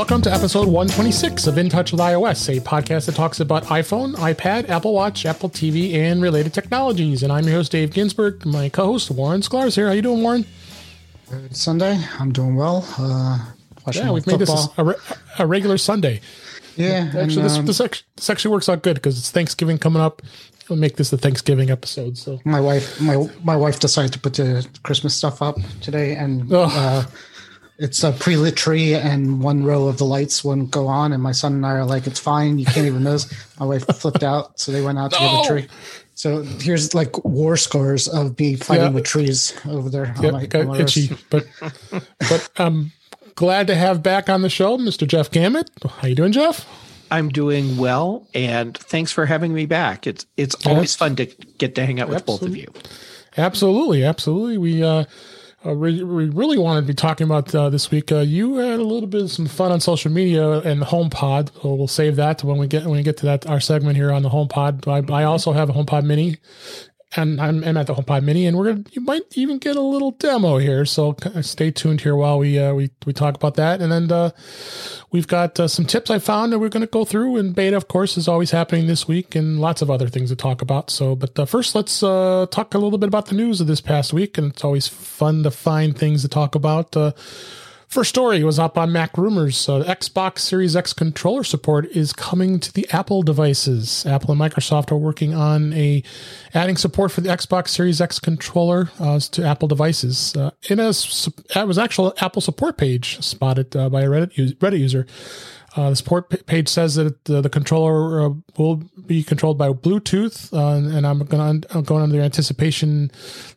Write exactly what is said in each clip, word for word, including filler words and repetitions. Welcome to episode one twenty-six of In Touch with iOS, a podcast that talks about iPhone, iPad, Apple Watch, Apple T V, and related technologies. And I'm your host, Dave Ginsberg. My co-host, Warren Sklars, here. How you doing, Warren? Good Sunday. I'm doing well. Uh, yeah, we've made football. this a, re- a regular Sunday. Yeah. Actually, and, um, this, this, this actually works out good because it's Thanksgiving coming up. We'll make this the Thanksgiving episode. So my wife, my my wife decided to put the Christmas stuff up today, and oh. uh, it's a pre-lit tree, and one row of the lights wouldn't go on. And my son and I are like, "It's fine, you can't even notice." My wife flipped out, so they went out no. to get a tree. So here's like war scores of me fighting yeah. with trees over there. Yeah, my, got itchy, but but um. Glad to have back on the show, Mister Jeff Gamet. How you doing, Jeff? I'm doing well, and thanks for having me back. It's it's yes. always fun to get to hang out with absolutely. both of you. Absolutely, absolutely. We uh, we really wanted to be talking about uh, this week. Uh, you had a little bit of some fun on social media and the HomePod. So we'll save that when we get when we get to that our segment here on the HomePod. I, I also have a HomePod Mini. And I'm, I'm at the HomePod Mini, and we're gonna. You might even get a little demo here, so stay tuned here while we uh, we we talk about that. And then uh, we've got uh, some tips I found that we're going to go through. And beta, of course, is always happening this week, and lots of other things to talk about. So, but uh, first, let's uh, talk a little bit about the news of this past week. And it's always fun to find things to talk about. Uh, First story was up on Mac Rumors. Uh, Xbox Series X controller support is coming to the Apple devices. Apple and Microsoft are working on a adding support for the Xbox Series X controller uh, to Apple devices. Uh, in a, it was actual Apple support page spotted uh, by a Reddit, us- Reddit user. Uh, the support page says that the, the controller uh, will be controlled by Bluetooth, uh, and, and I'm going I'm going under the anticipation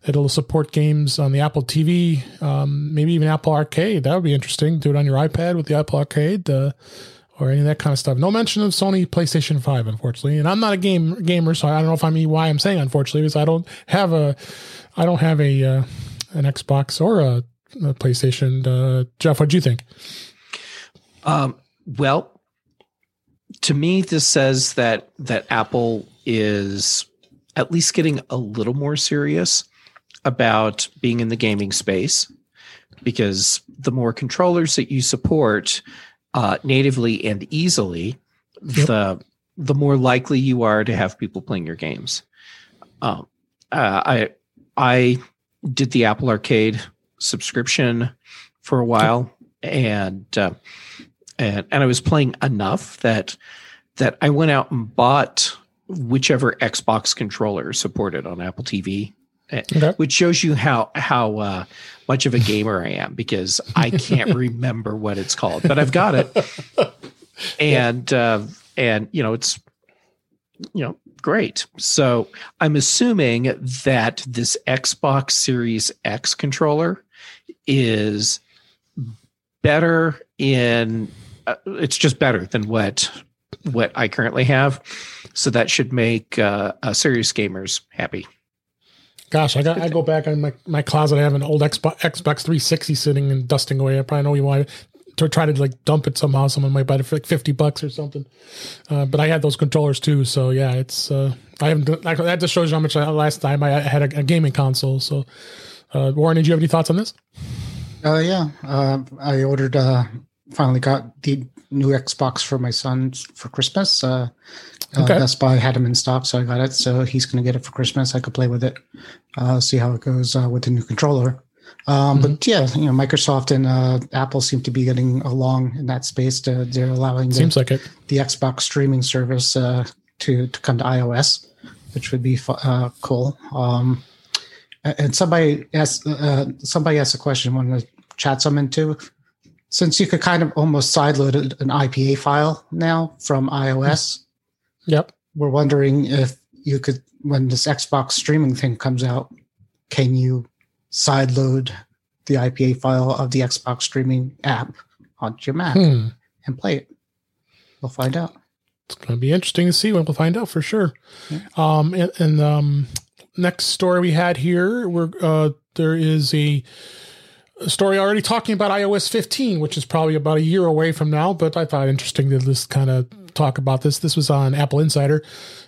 that it'll support games on the Apple T V, um, maybe even Apple Arcade. That would be interesting. Do it on your iPad with the Apple Arcade uh, or any of that kind of stuff. No mention of Sony PlayStation five, unfortunately. And I'm not a game gamer, so I don't know if I'm why I'm saying unfortunately because I don't have a I don't have a uh, an Xbox or a, a PlayStation. Uh, Jeff, what do you think? Um. Well, to me, this says that that Apple is at least getting a little more serious about being in the gaming space, because the more controllers that you support uh, natively and easily, yep. the the more likely you are to have people playing your games. Um, uh, I I did the Apple Arcade subscription for a while, and. Uh, And, and I was playing enough that that I went out and bought whichever Xbox controller supported on Apple T V, okay. which shows you how how uh, much of a gamer I am, because I can't remember what it's called, but I've got it, and uh, and you know it's you know great. So I'm assuming that this Xbox Series X controller is better in. Uh, it's just better than what what I currently have, so that should make uh, uh, serious gamers happy. Gosh, I got I go back in my, my closet. I have an old Xbox Xbox three sixty sitting and dusting away. I probably know you want to try to like dump it somehow. Someone might buy it for like fifty bucks or something. Uh, but I had those controllers too, so yeah, it's uh, I haven't. I, that just shows you how much I, last time I had a, a gaming console. So, uh, Warren, did you have any thoughts on this? Uh, yeah, uh, I ordered. Uh, Finally got the new Xbox for my son for Christmas. Uh, okay. uh, Best Buy had him in stock, so I got it. So he's going to get it for Christmas. I could play with it, uh, see how it goes uh, with the new controller. Um, mm-hmm. But yeah, you know, Microsoft and uh, Apple seem to be getting along in that space. To, they're allowing the, Seems like it. the Xbox streaming service uh, to to come to iOS, which would be uh, cool. Um, and somebody asked uh, somebody asked a question. One of the chats I'm into. Since you could kind of almost sideload an I P A file now from iOS, yep, we're wondering if you could, when this Xbox streaming thing comes out, can you sideload the I P A file of the Xbox streaming app onto your Mac hmm. and play it? We'll find out. It's going to be interesting to see when we'll find out for sure. Yeah. Um, and, and um, next story we had here, we're uh, there is a. story already talking about iOS fifteen, which is probably about a year away from now, but I thought interesting to just kind of talk about this. This was on Apple Insider.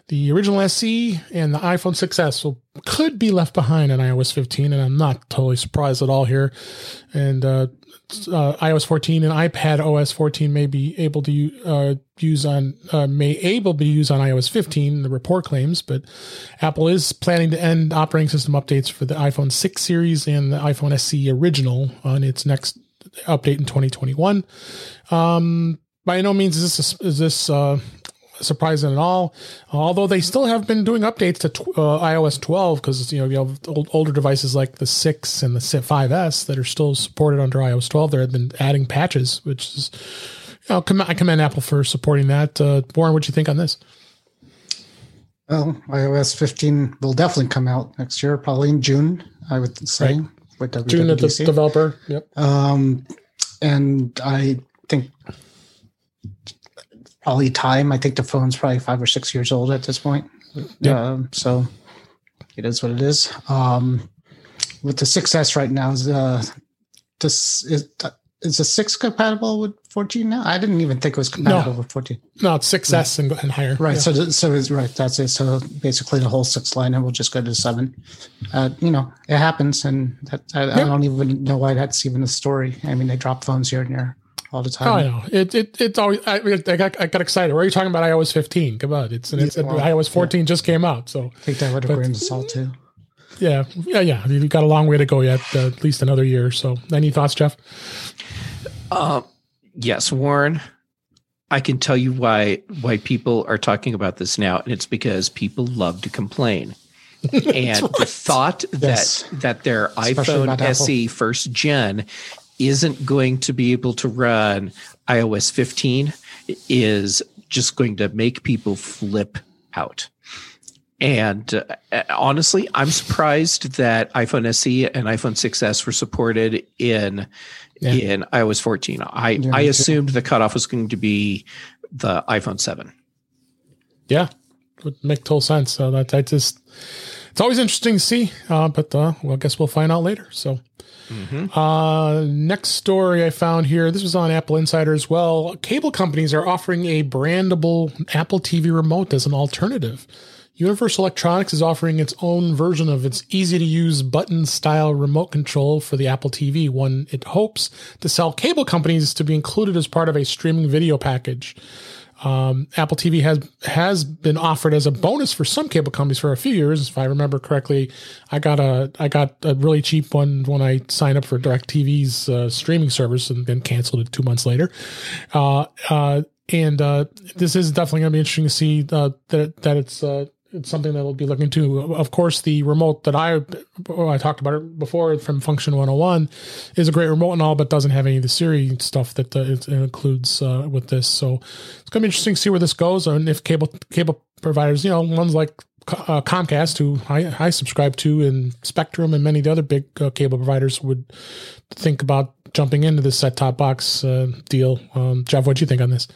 The original S E and the iPhone six S will, could be left behind on i O S fifteen, and I'm not totally surprised at all here. And uh, uh, i O S fourteen and iPad O S fourteen may be able to uh, use on uh, may able to be used on i O S fifteen. The report claims, but Apple is planning to end operating system updates for the iPhone six series and the iPhone S E original on its next update in twenty twenty-one. Um, by no means is this a, is this uh, surprising at all. Although they still have been doing updates to tw- uh, i O S twelve, because you know you have old, older devices like the six and the five S that are still supported under i O S twelve. They have been adding patches, which is you know comm- I commend Apple for supporting that. Uh, Warren, what do you think on this? Well, i O S fifteen will definitely come out next year, probably in June, I would say. Right. June at the developer, yep. Um, and I think probably time. I think the phone's probably five or six years old at this point. Yep. Uh, so it is what it is. Um, with the six S right now, is uh, this is is the six compatible with fourteen now? I didn't even think it was compatible no. with fourteen. No, it's six S right. and, and higher. Right. Yeah. So the, so it's, right. That's it. So basically, the whole six line, and we'll just go to seven. Uh, you know, it happens, and that, I, yep. I don't even know why that's even a story. I mean, they drop phones here and there all the time. Oh, I know. It it it's always. I, I got I got excited. Why are you talking about i O S fifteen? Come on, it's, it's well, i O S fourteen yeah. just came out. So I think that would have been a salt too. Yeah, yeah, yeah. You've got a long way to go yet, uh, at least another year or so. Any thoughts, Jeff? Uh, yes, Warren. I can tell you why why people are talking about this now, and it's because people love to complain. And right. the thought yes. that that their Especially iPhone S E first gen isn't going to be able to run i O S fifteen is just going to make people flip out. And uh, honestly, I'm surprised that iPhone S E and iPhone six S were supported in yeah. in i O S fourteen. I, yeah, I assumed too. the cutoff was going to be the iPhone seven. Yeah, would make total sense. So that I just it's always interesting to see, uh, but uh, well, I guess we'll find out later. So. Mm-hmm. Uh, next story I found here. This was on Apple Insider as well. Cable companies are offering a brandable Apple T V remote as an alternative. Universal Electronics is offering its own version of its easy-to-use button-style remote control for the Apple T V, one it hopes to sell cable companies to be included as part of a streaming video package. Um, Apple T V has has been offered as a bonus for some cable companies for a few years, if I remember correctly. I got a I got a really cheap one when I signed up for DirecTV's uh, streaming service and then canceled it two months later. Uh, uh, and uh, this is definitely going to be interesting to see uh, that that it's. Uh, It's something that we'll be looking to. Of course, the remote that I oh, I talked about it before from Function one oh one is a great remote and all, but doesn't have any of the Siri stuff that uh, it includes uh, with this. So it's going to be interesting to see where this goes, and if cable cable providers, you know, ones like uh, Comcast, who I, I subscribe to, and Spectrum, and many of the other big uh, cable providers would think about jumping into this set-top box uh, deal. Um, Jeff, what do you think on this?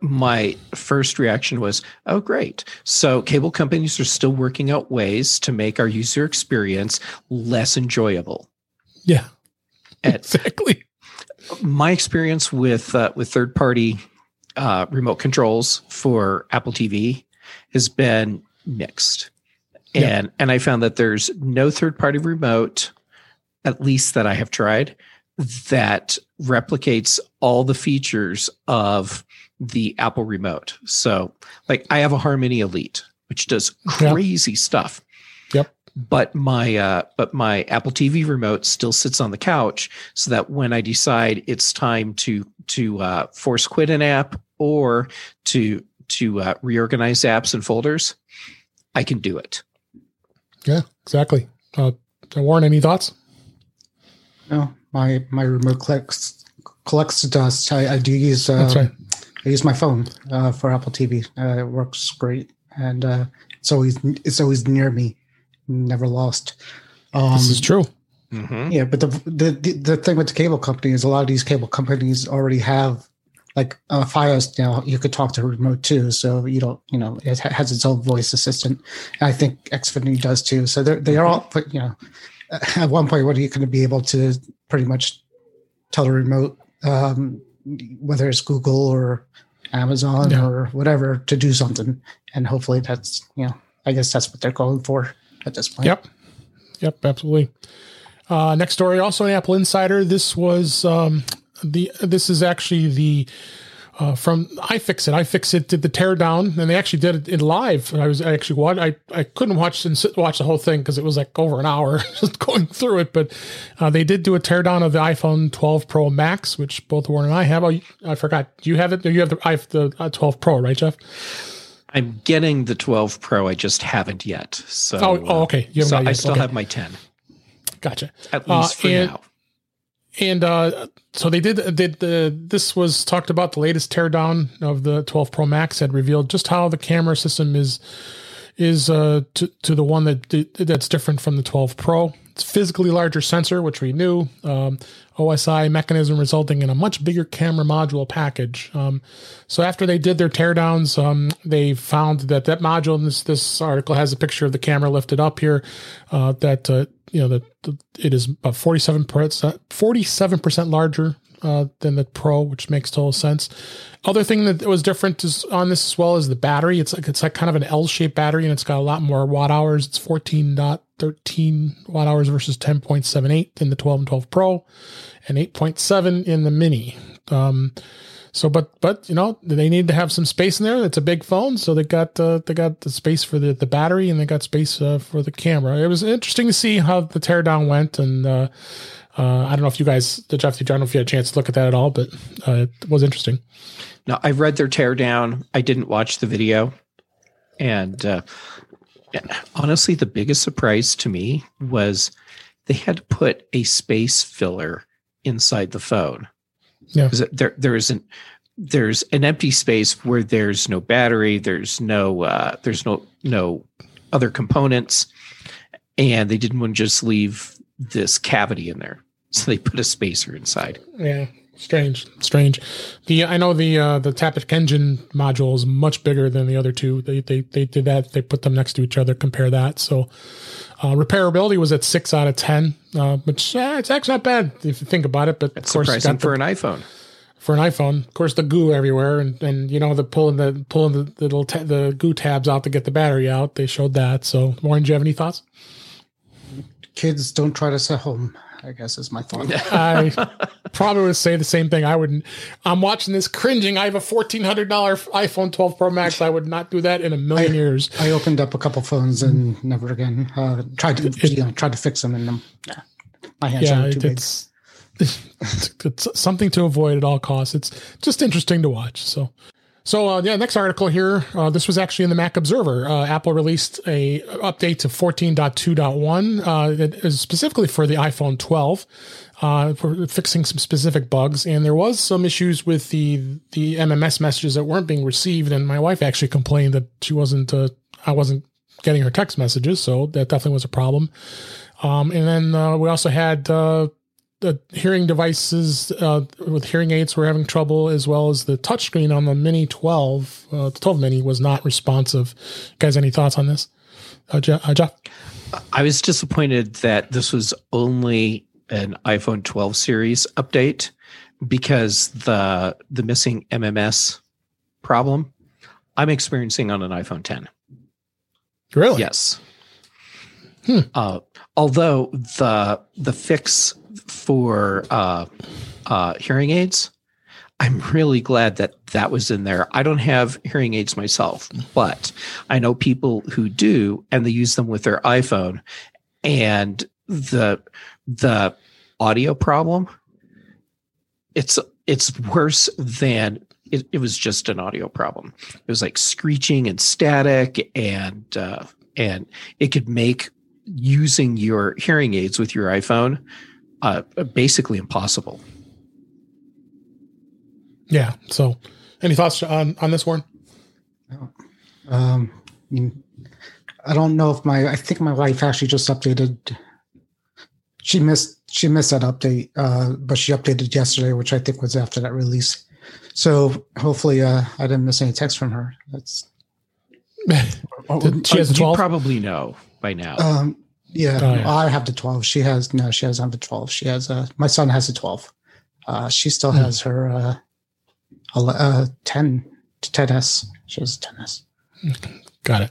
My first reaction was, oh, great. So cable companies are still working out ways to make our user experience less enjoyable. Yeah, and exactly. My experience with uh, with third-party uh, remote controls for Apple T V has been mixed. And, yeah. and I found that there's no third-party remote, at least that I have tried, that replicates all the features of the Apple remote. So like I have a Harmony Elite, which does crazy yep. stuff. Yep. But my, uh, but my Apple T V remote still sits on the couch so that when I decide it's time to, to, uh, force quit an app or to, to, uh, reorganize apps and folders, I can do it. Yeah, exactly. Uh, Warren, any thoughts? No, my, my remote collects, collects dust. I, I do use, uh, That's right. I use my phone uh, for Apple T V. Uh, it works great, and uh, it's always it's always near me, never lost. Um, this is true. Mm-hmm. Yeah, but the, the the thing with the cable company is a lot of these cable companies already have like uh, Fios now. You could talk to a remote too, so you don't you know it has its own voice assistant. And I think Xfinity does too. So they they are all you know at one point what are you going to be able to pretty much tell the remote. Um, whether it's Google or Amazon yeah. or whatever to do something. And hopefully that's, you know, I guess that's what they're going for at this point. Yep. Yep, absolutely. Uh, next story, also an Apple Insider. This was um, the. This is actually the uh, from iFixit. iFixit did the teardown, and they actually did it in live. And I was I actually I I couldn't watch and sit, watch the whole thing because it was like over an hour just going through it. But uh, they did do a teardown of the iPhone twelve Pro Max, which both Warren and I have. Oh, I forgot. Do you have it? You have the the twelve Pro, right, Jeff? I'm getting the twelve Pro. I just haven't yet. So oh, oh okay. You so yet. I still okay. have my ten. Gotcha. At least uh, for and, now. And uh, so they did. Did the this was talked about the latest teardown of the twelve Pro Max had revealed just how the camera system is is uh, to to the one that that's different from the twelve Pro. It's physically larger sensor, which we knew. Um, O S I mechanism resulting in a much bigger camera module package. Um, so after they did their teardowns, um, they found that that module. And this this article has a picture of the camera lifted up here. Uh, that uh, you know that it is about forty-seven percent larger uh, than the Pro, which makes total sense. Other thing that was different is on this as well is the battery. It's like it's like kind of an L-shaped battery, and it's got a lot more watt hours. It's fourteen point one three watt hours versus ten point seven eight in the twelve and twelve Pro, and eight point seven in the Mini. Um, so, but but you know they need to have some space in there. It's a big phone, so they got uh, they got the space for the, the battery, and they got space uh, for the camera. It was interesting to see how the teardown went, and uh, uh, I don't know if you guys, Jeff, I don't know if you had a chance to look at that at all, but uh, it was interesting. Now I read their teardown. I didn't watch the video, and. Uh, And honestly, the biggest surprise to me was they had to put a space filler inside the phone. Yeah. Because there, there isn't, there's an empty space where there's no battery, there's no, uh, there's no, no other components, and they didn't want to just leave this cavity in there, so they put a spacer inside. Yeah. Strange, strange. The I know the uh, the Taptic Engine module is much bigger than the other two. They they they did that. They put them next to each other. Compare that. So uh, repairability was at six out of ten, uh, which uh, it's actually not bad if you think about it. But it's surprising for the, an iPhone. For an iPhone, of course, the goo everywhere, and and you know the pulling the pulling the, the little ta- the goo tabs out to get the battery out. They showed that. So, Warren, do you have any thoughts? Kids, don't try this at home, I guess is my thought. I probably would say the same thing. I wouldn't. I'm watching this cringing. I have a fourteen hundred dollars iPhone twelve Pro Max. I would not do that in a million I, years. I opened up a couple phones and never again uh, tried to it, you know, tried to fix them, and um, my hands yeah, are too big. It's, it's, it's something to avoid at all costs. It's just interesting to watch. So. So, uh, yeah, next article here, uh, this was actually in the Mac Observer. Uh, Apple released a update to fourteen point two point one uh, that is specifically for the iPhone twelve, uh, for fixing some specific bugs. And there was some issues with the the M M S messages that weren't being received. And my wife actually complained that she wasn't, uh, I wasn't getting her text messages. So that definitely was a problem. Um, and then uh, we also had... Uh, The hearing devices uh, with hearing aids were having trouble, as well as the touchscreen on the Mini twelve. Uh, the twelve Mini was not responsive. You guys, any thoughts on this? Uh, Jeff? Uh, Jeff? I was disappointed that this was only an iPhone twelve series update because the the missing M M S problem I'm experiencing on an iPhone ten. Really? Yes. Hmm. Uh, although the the fix for uh, uh, hearing aids, I'm really glad that that was in there. I don't have hearing aids myself, but I know people who do, and they use them with their iPhone. And the the audio problem, it's it's worse than it, it was just an audio problem. It was like screeching and static, and uh, and it could make using your hearing aids with your iPhone Uh, basically impossible. Yeah. So, any thoughts on, on this, Warren? Um, I don't know if my. I think my wife actually just updated. She missed. She missed that update, uh, but she updated yesterday, which I think was after that release. So hopefully, uh, I didn't miss any text from her. That's. She has twelve. You probably know by now. Um, Yeah, oh, yeah, I have the twelve. She has no. She doesn't have the twelve. She has a. My son has the twelve. Uh, she still has her uh, uh, ten. ten S. She has a ten S. Got it.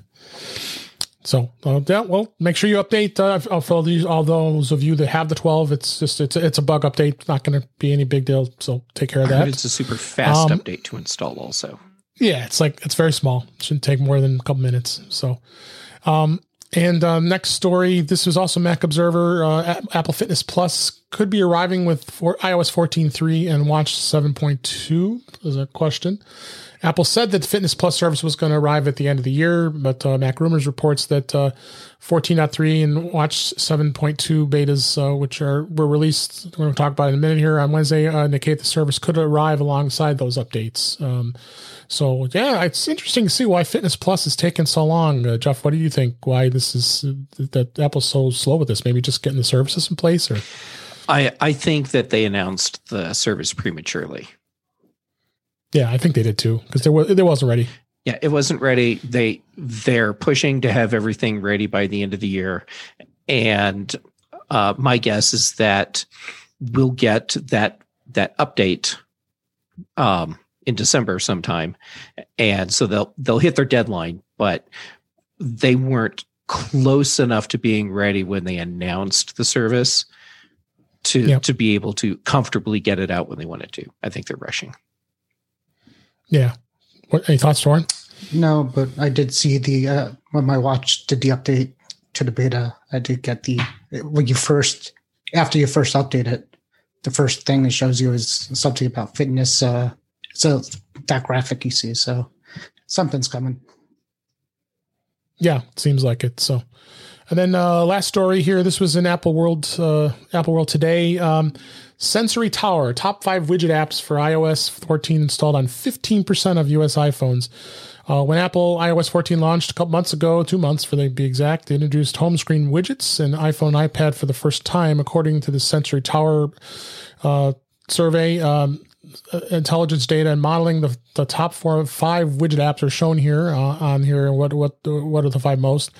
So uh, yeah, well, make sure you update uh, for all these, all those of you that have the twelve. It's just it's it's a bug update. It's not going to be any big deal. So take care of that. It's a super fast um, update to install. Also, yeah, it's like it's very small. It shouldn't take more than a couple minutes. So, um, and uh, next story. This was also Mac Observer. Uh, Apple Fitness Plus could be arriving with for iOS fourteen point three and watch seven point two. Is a question. Apple said that the Fitness Plus service was going to arrive at the end of the year, but uh, Mac Rumors reports that uh, fourteen point three and Watch seven point two betas, uh, which are were released, we're going to talk about in a minute here, on Wednesday, uh, indicate the service could arrive alongside those updates. Um, so, yeah, it's interesting to see why Fitness Plus has taken so long. Uh, Jeff, what do you think? Why this is uh, that Apple's so slow with this? Maybe just getting the services in place? Or I, I think that they announced the service prematurely. Yeah, I think they did too, because there was there wasn't ready. Yeah, it wasn't ready. They they're pushing to have everything ready by the end of the year, and uh, my guess is that we'll get that that update um, in December sometime, and so they'll they'll hit their deadline. But they weren't close enough to being ready when they announced the service to yep. to be able to comfortably get it out when they wanted to. I think they're rushing. Yeah. What, any thoughts, Warren? No, but I did see the, uh, when my watch did the update to the beta, I did get the, when you first, after you first update it, the first thing it shows you is something about fitness. Uh, so that graphic you see, so something's coming. Yeah, seems like it. So, and then uh, last story here, this was in Apple World, uh, Apple World Today. Um, Sensory Tower, top five widget apps for iOS fourteen installed on fifteen percent of U S iPhones. Uh, when Apple iOS fourteen launched a couple months ago, two months for the be exact, they introduced home screen widgets and iPhone iPad for the first time, according to the Sensory Tower uh, survey. Um, intelligence data and modeling, the, the top four or five widget apps are shown here uh, on here. What what what are the five most?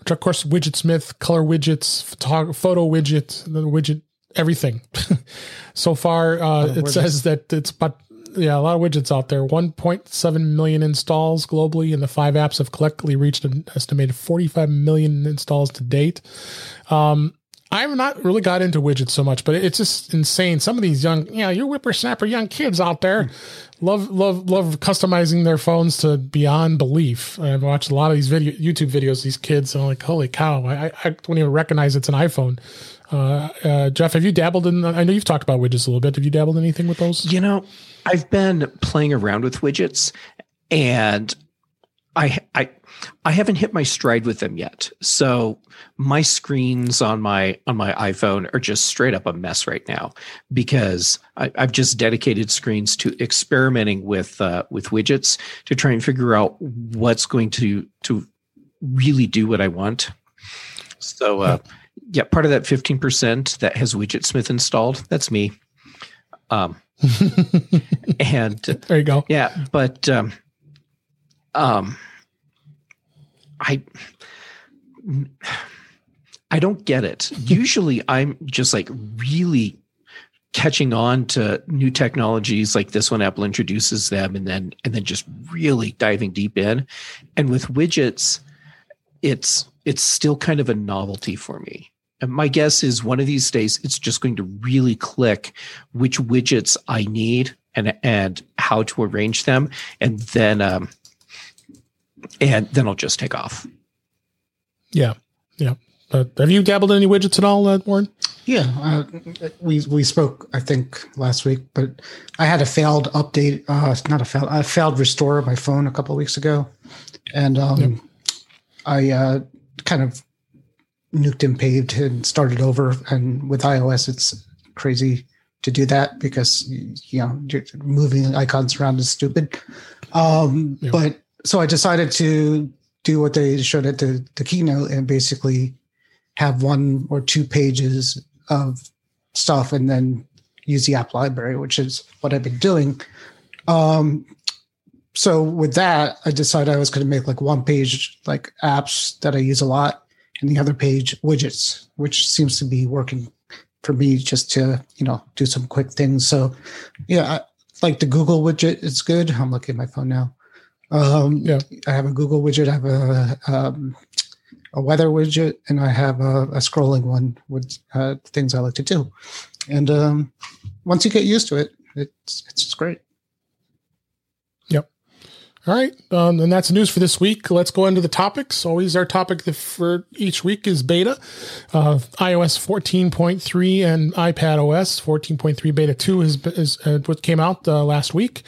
Which are, of course, Widgetsmith, color widgets, photo, photo widget, the widget. Everything. So far, uh, it says that it's but yeah, a lot of widgets out there. one point seven million installs globally, and the five apps have collectively reached an estimated forty-five million installs to date. Um, I've not really got into widgets so much, but it's just insane. Some of these young, you know, you whippersnapper young kids out there mm-hmm. love love love customizing their phones to beyond belief. I've watched a lot of these video YouTube videos. These kids, and I'm like, holy cow! I, I don't even recognize it's an iPhone. Uh, uh, Jeff, have you dabbled in, I know you've talked about widgets a little bit. Have you dabbled in anything with those? You know, I've been playing around with widgets and I, I, I haven't hit my stride with them yet. So my screens on my, on my iPhone are just straight up a mess right now because I, I've just dedicated screens to experimenting with, uh, with widgets to try and figure out what's going to, to really do what I want. So, uh, yeah. Yeah, part of that fifteen percent that has Widgetsmith installed, that's me. Um, and there you go. Yeah, but um, um, I I don't get it. Usually I'm just like really catching on to new technologies like this when Apple introduces them and then and then just really diving deep in. And with widgets, it's it's still kind of a novelty for me. And my guess is one of these days, it's just going to really click which widgets I need and, and how to arrange them. And then, um, and then I'll just take off. Yeah. Yeah. Uh, have you dabbled in any widgets at all, uh, Warren? Yeah. Uh, we, we spoke, I think last week, but I had a failed update. Uh, not a failed, I failed restore my phone a couple of weeks ago. And, um, yeah. I, uh, kind of nuked and paved and started over. And with iOS, it's crazy to do that because, you know, you're moving icons around is stupid. Um, yeah. But so I decided to do what they showed at the, the keynote and basically have one or two pages of stuff and then use the app library, which is what I've been doing. Um, So with that, I decided I was going to make like one page, like apps that I use a lot, and the other page widgets, which seems to be working for me just to, you know, do some quick things. So yeah, I, like the Google widget is good. I'm looking at my phone now. Um, yeah. I have a Google widget. I have a um, a weather widget, and I have a, a scrolling one with uh, things I like to do. And um, once you get used to it, it's it's great. Yep. All right. Um, and that's news for this week. Let's go into the topics. Always our topic for each week is beta. Uh, iOS fourteen point three and iPadOS fourteen point three beta two is, is uh, what came out uh, last week.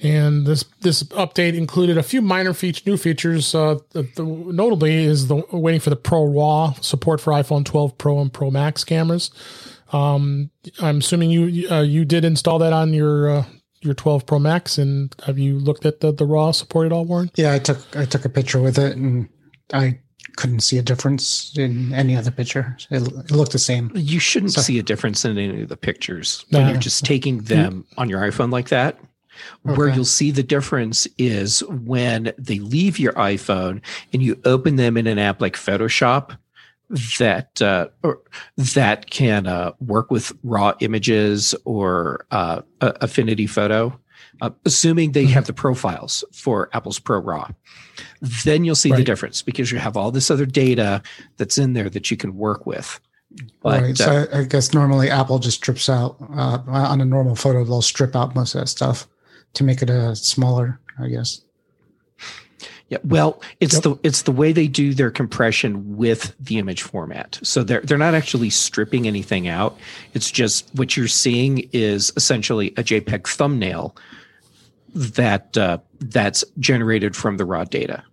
And this this update included a few minor feature, new features. Uh, the, the, notably is the waiting for the Pro RAW support for iPhone twelve Pro and Pro Max cameras. Um, I'm assuming you uh, you did install that on your... Uh, your twelve Pro Max, and have you looked at the, the RAW support at all, Warren? Yeah, I took I took a picture with it, and I couldn't see a difference in any other picture. It, it looked the same. You shouldn't so. see a difference in any of the pictures when nah. you're just taking them on your iPhone like that. Okay. Where you'll see the difference is when they leave your iPhone and you open them in an app like Photoshop that uh, or that can uh, work with RAW images or uh, Affinity Photo, uh, assuming they have the profiles for Apple's Pro RAW. Then you'll see right. the difference, because you have all this other data that's in there that you can work with. But, right. So uh, I guess normally Apple just strips out, uh, on a normal photo, they'll strip out most of that stuff to make it uh, smaller, I guess. Yeah, well, it's yep. the it's the way they do their compression with the image format. So they're they're not actually stripping anything out. It's just what you're seeing is essentially a JPEG thumbnail that uh, that's generated from the raw data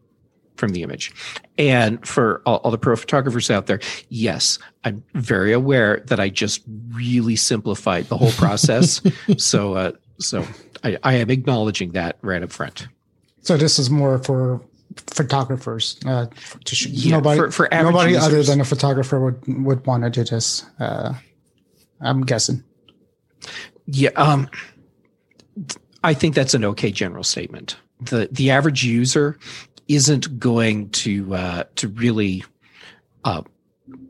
from the image. And for all, all the pro photographers out there, yes, I'm very aware that I just really simplified the whole process. so uh, so I, I am acknowledging that right up front. So this is more for photographers. Uh, to sh- yeah, nobody, for, for nobody other than a photographer would, would want to do this. Uh, I'm guessing. Yeah, um, I think that's an okay general statement. the The average user isn't going to uh, to really uh,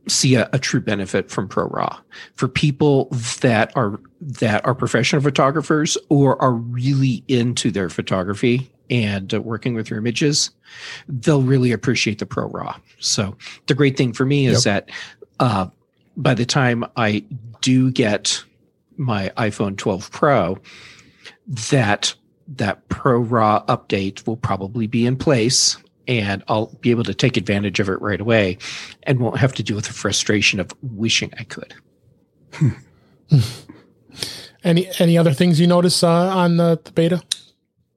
see a, a true benefit from Pro RAW. For people that are that are professional photographers or are really into their photography and uh, working with your images, they'll really appreciate the Pro RAW. So the great thing for me is yep. that uh, by the time I do get my iPhone twelve Pro, that that Pro RAW update will probably be in place, and I'll be able to take advantage of it right away and won't have to deal with the frustration of wishing I could. any any other things you notice uh, on the, the beta?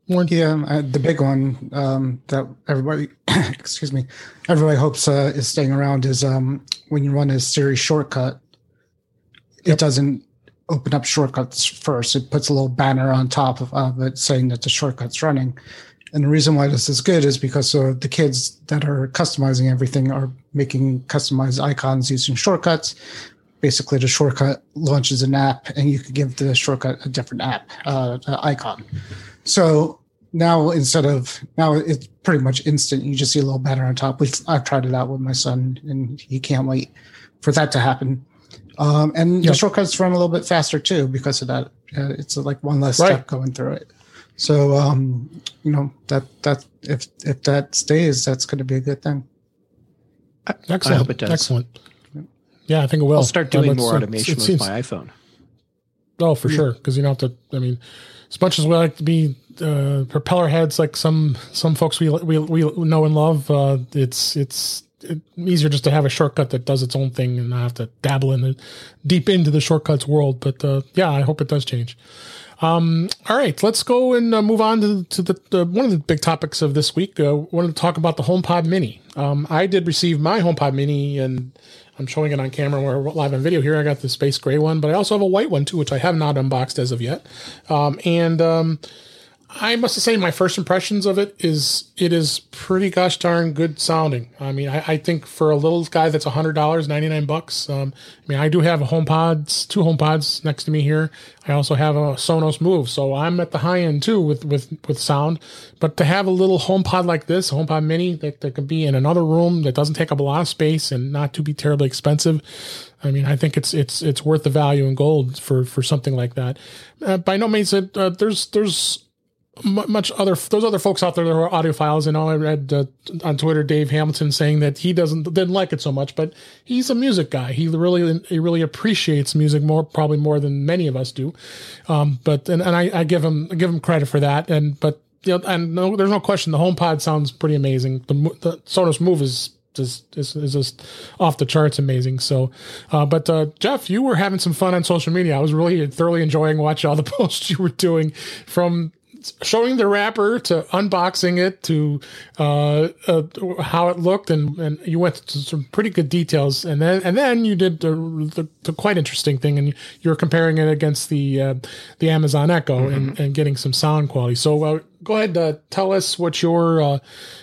Yeah, uh, the big one um, that everybody, excuse me, everybody hopes uh, is staying around is um, when you run a Siri shortcut, yep. it doesn't open up shortcuts first. It puts a little banner on top of, of it saying that the shortcut's running. And the reason why this is good is because uh, the kids that are customizing everything are making customized icons using shortcuts. Basically, the shortcut launches an app, and you can give the shortcut a different app uh, icon. So now instead of now it's pretty much instant. You just see a little banner on top. We've, I've tried it out with my son, and he can't wait for that to happen. Um, and yep. the shortcuts run a little bit faster too because of that. Uh, it's like one less right. step going through it. So um, you know that that if if that stays, that's going to be a good thing. Excellent. I hope it does. Excellent. Yeah, I think it will. I'll start doing uh, more automation with my iPhone. Oh, for yeah. sure, because you don't have to. I mean, as much as we like to be uh, propeller heads, like some some folks we we we know and love, uh, it's it's easier just to have a shortcut that does its own thing and not have to dabble in the deep into the shortcuts world. But uh, yeah, I hope it does change. Um, all right, let's go and uh, move on to, to the, the one of the big topics of this week. I uh, wanted to talk about the HomePod Mini. Um, I did receive my HomePod Mini, and I'm showing it on camera. We're live on video here. I got the space gray one, but I also have a white one, too, which I have not unboxed as of yet. Um, and um, I must say my first impressions of it is it is pretty gosh darn good sounding. I mean, I, I think for a little guy that's one hundred dollars, ninety-nine bucks. Um, I mean, I do have a HomePods, two HomePods next to me here. I also have a Sonos Move, so I'm at the high end too with with, with sound. But to have a little HomePod like this, a HomePod Mini that, that could be in another room that doesn't take up a lot of space and not to be terribly expensive, I mean, I think it's it's it's worth the value in gold for for something like that. Uh, by no means, uh, there's there's much other those other folks out there that are audiophiles. And all I read uh, on Twitter, Dave Hamilton saying that he doesn't didn't like it so much, but he's a music guy. He really he really appreciates music more, probably more than many of us do. Um, but and, and I, I give him I give him credit for that. And but you know, and no, there's no question the HomePod sounds pretty amazing. The, the Sonos Move is just is, is just off the charts amazing. So, uh, but uh, Jeff, you were having some fun on social media. I was really thoroughly enjoying watching all the posts you were doing, from showing the wrapper to unboxing it to uh, uh, how it looked, and, and you went to some pretty good details, and then and then you did the, the, the quite interesting thing, and you were comparing it against the uh, the Amazon Echo mm-hmm. and, and getting some sound quality. So uh, go ahead, uh, tell us what your uh,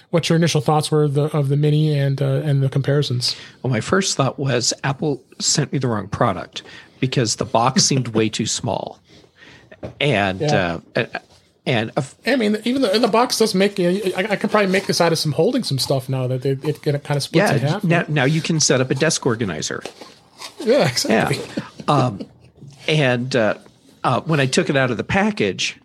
what your initial thoughts were the, of the Mini and uh, and the comparisons. Well, my first thought was Apple sent me the wrong product, because the box seemed way too small, and. Yeah. Uh, And a f- I mean, even the, and the box does make. You know, I, I could probably make this out of some holding some stuff now that they, it, it kind of splits yeah, in half. Now, now you can set up a desk organizer. Yeah, exactly. Yeah. um, and uh, uh, when I took it out of the package,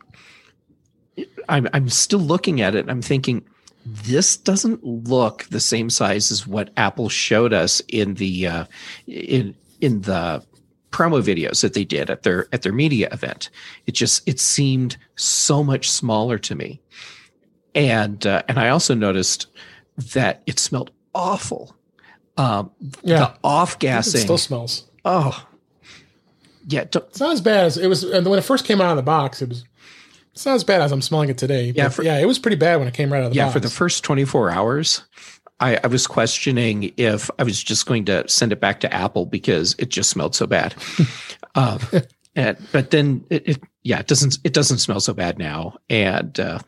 I'm, I'm still looking at it, and I'm thinking, this doesn't look the same size as what Apple showed us in the uh, in in the. promo videos that they did at their at their media event. It just it seemed so much smaller to me, and uh, and I also noticed that it smelled awful. Um, yeah, the off gassing still smells. Oh, yeah, it's not as bad as it was when it first came out of the box. It was it's not as bad as I'm smelling it today. Yeah, for, yeah, it was pretty bad when it came right out of the yeah, box. Yeah, for the first twenty-four hours. I, I was questioning if I was just going to send it back to Apple because it just smelled so bad. um, and, but then it, it, yeah, it doesn't, it doesn't smell so bad now. And, uh,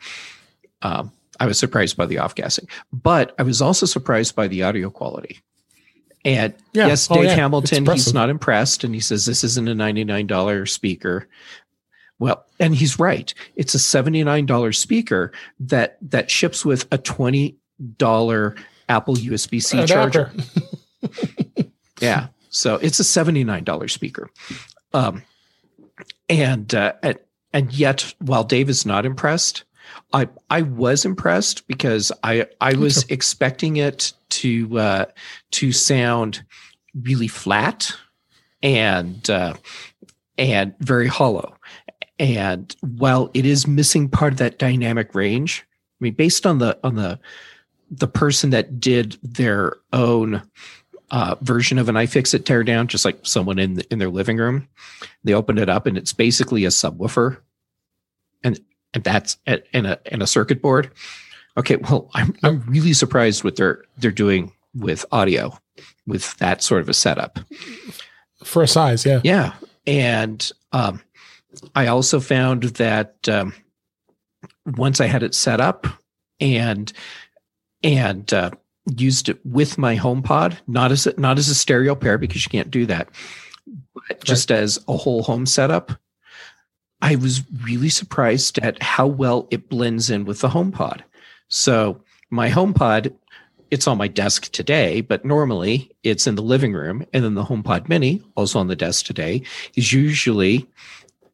um, I was surprised by the off-gassing, but I was also surprised by the audio quality. And yeah. yes, Dave oh, yeah. Hamilton, he's not impressed. And he says, this isn't a ninety-nine dollars speaker. Well, and he's right. It's a seventy-nine dollars speaker that, that ships with a twenty dollars Apple U S B-C charger. yeah. So it's a seventy-nine dollars speaker. Um, and, uh, and, and yet while Dave is not impressed, I, I was impressed because I, I was okay. expecting it to, uh, to sound really flat and, uh, and very hollow. And while it is missing part of that dynamic range, I mean, based on the, on the, the person that did their own uh, version of an iFixit teardown, just like someone in the, in their living room, they opened it up and it's basically a subwoofer, and and that's and a and a circuit board. Okay, well, I'm I'm really surprised what they're they're doing with audio, with that sort of a setup for a size, yeah, yeah. And um, I also found that um, once I had it set up and. And uh, used it with my HomePod, not as a, not as a stereo pair because you can't do that, but just right. as a whole home setup. I was really surprised at how well it blends in with the HomePod. So my HomePod, it's on my desk today, but normally it's in the living room, and then the HomePod Mini, also on the desk today, is usually.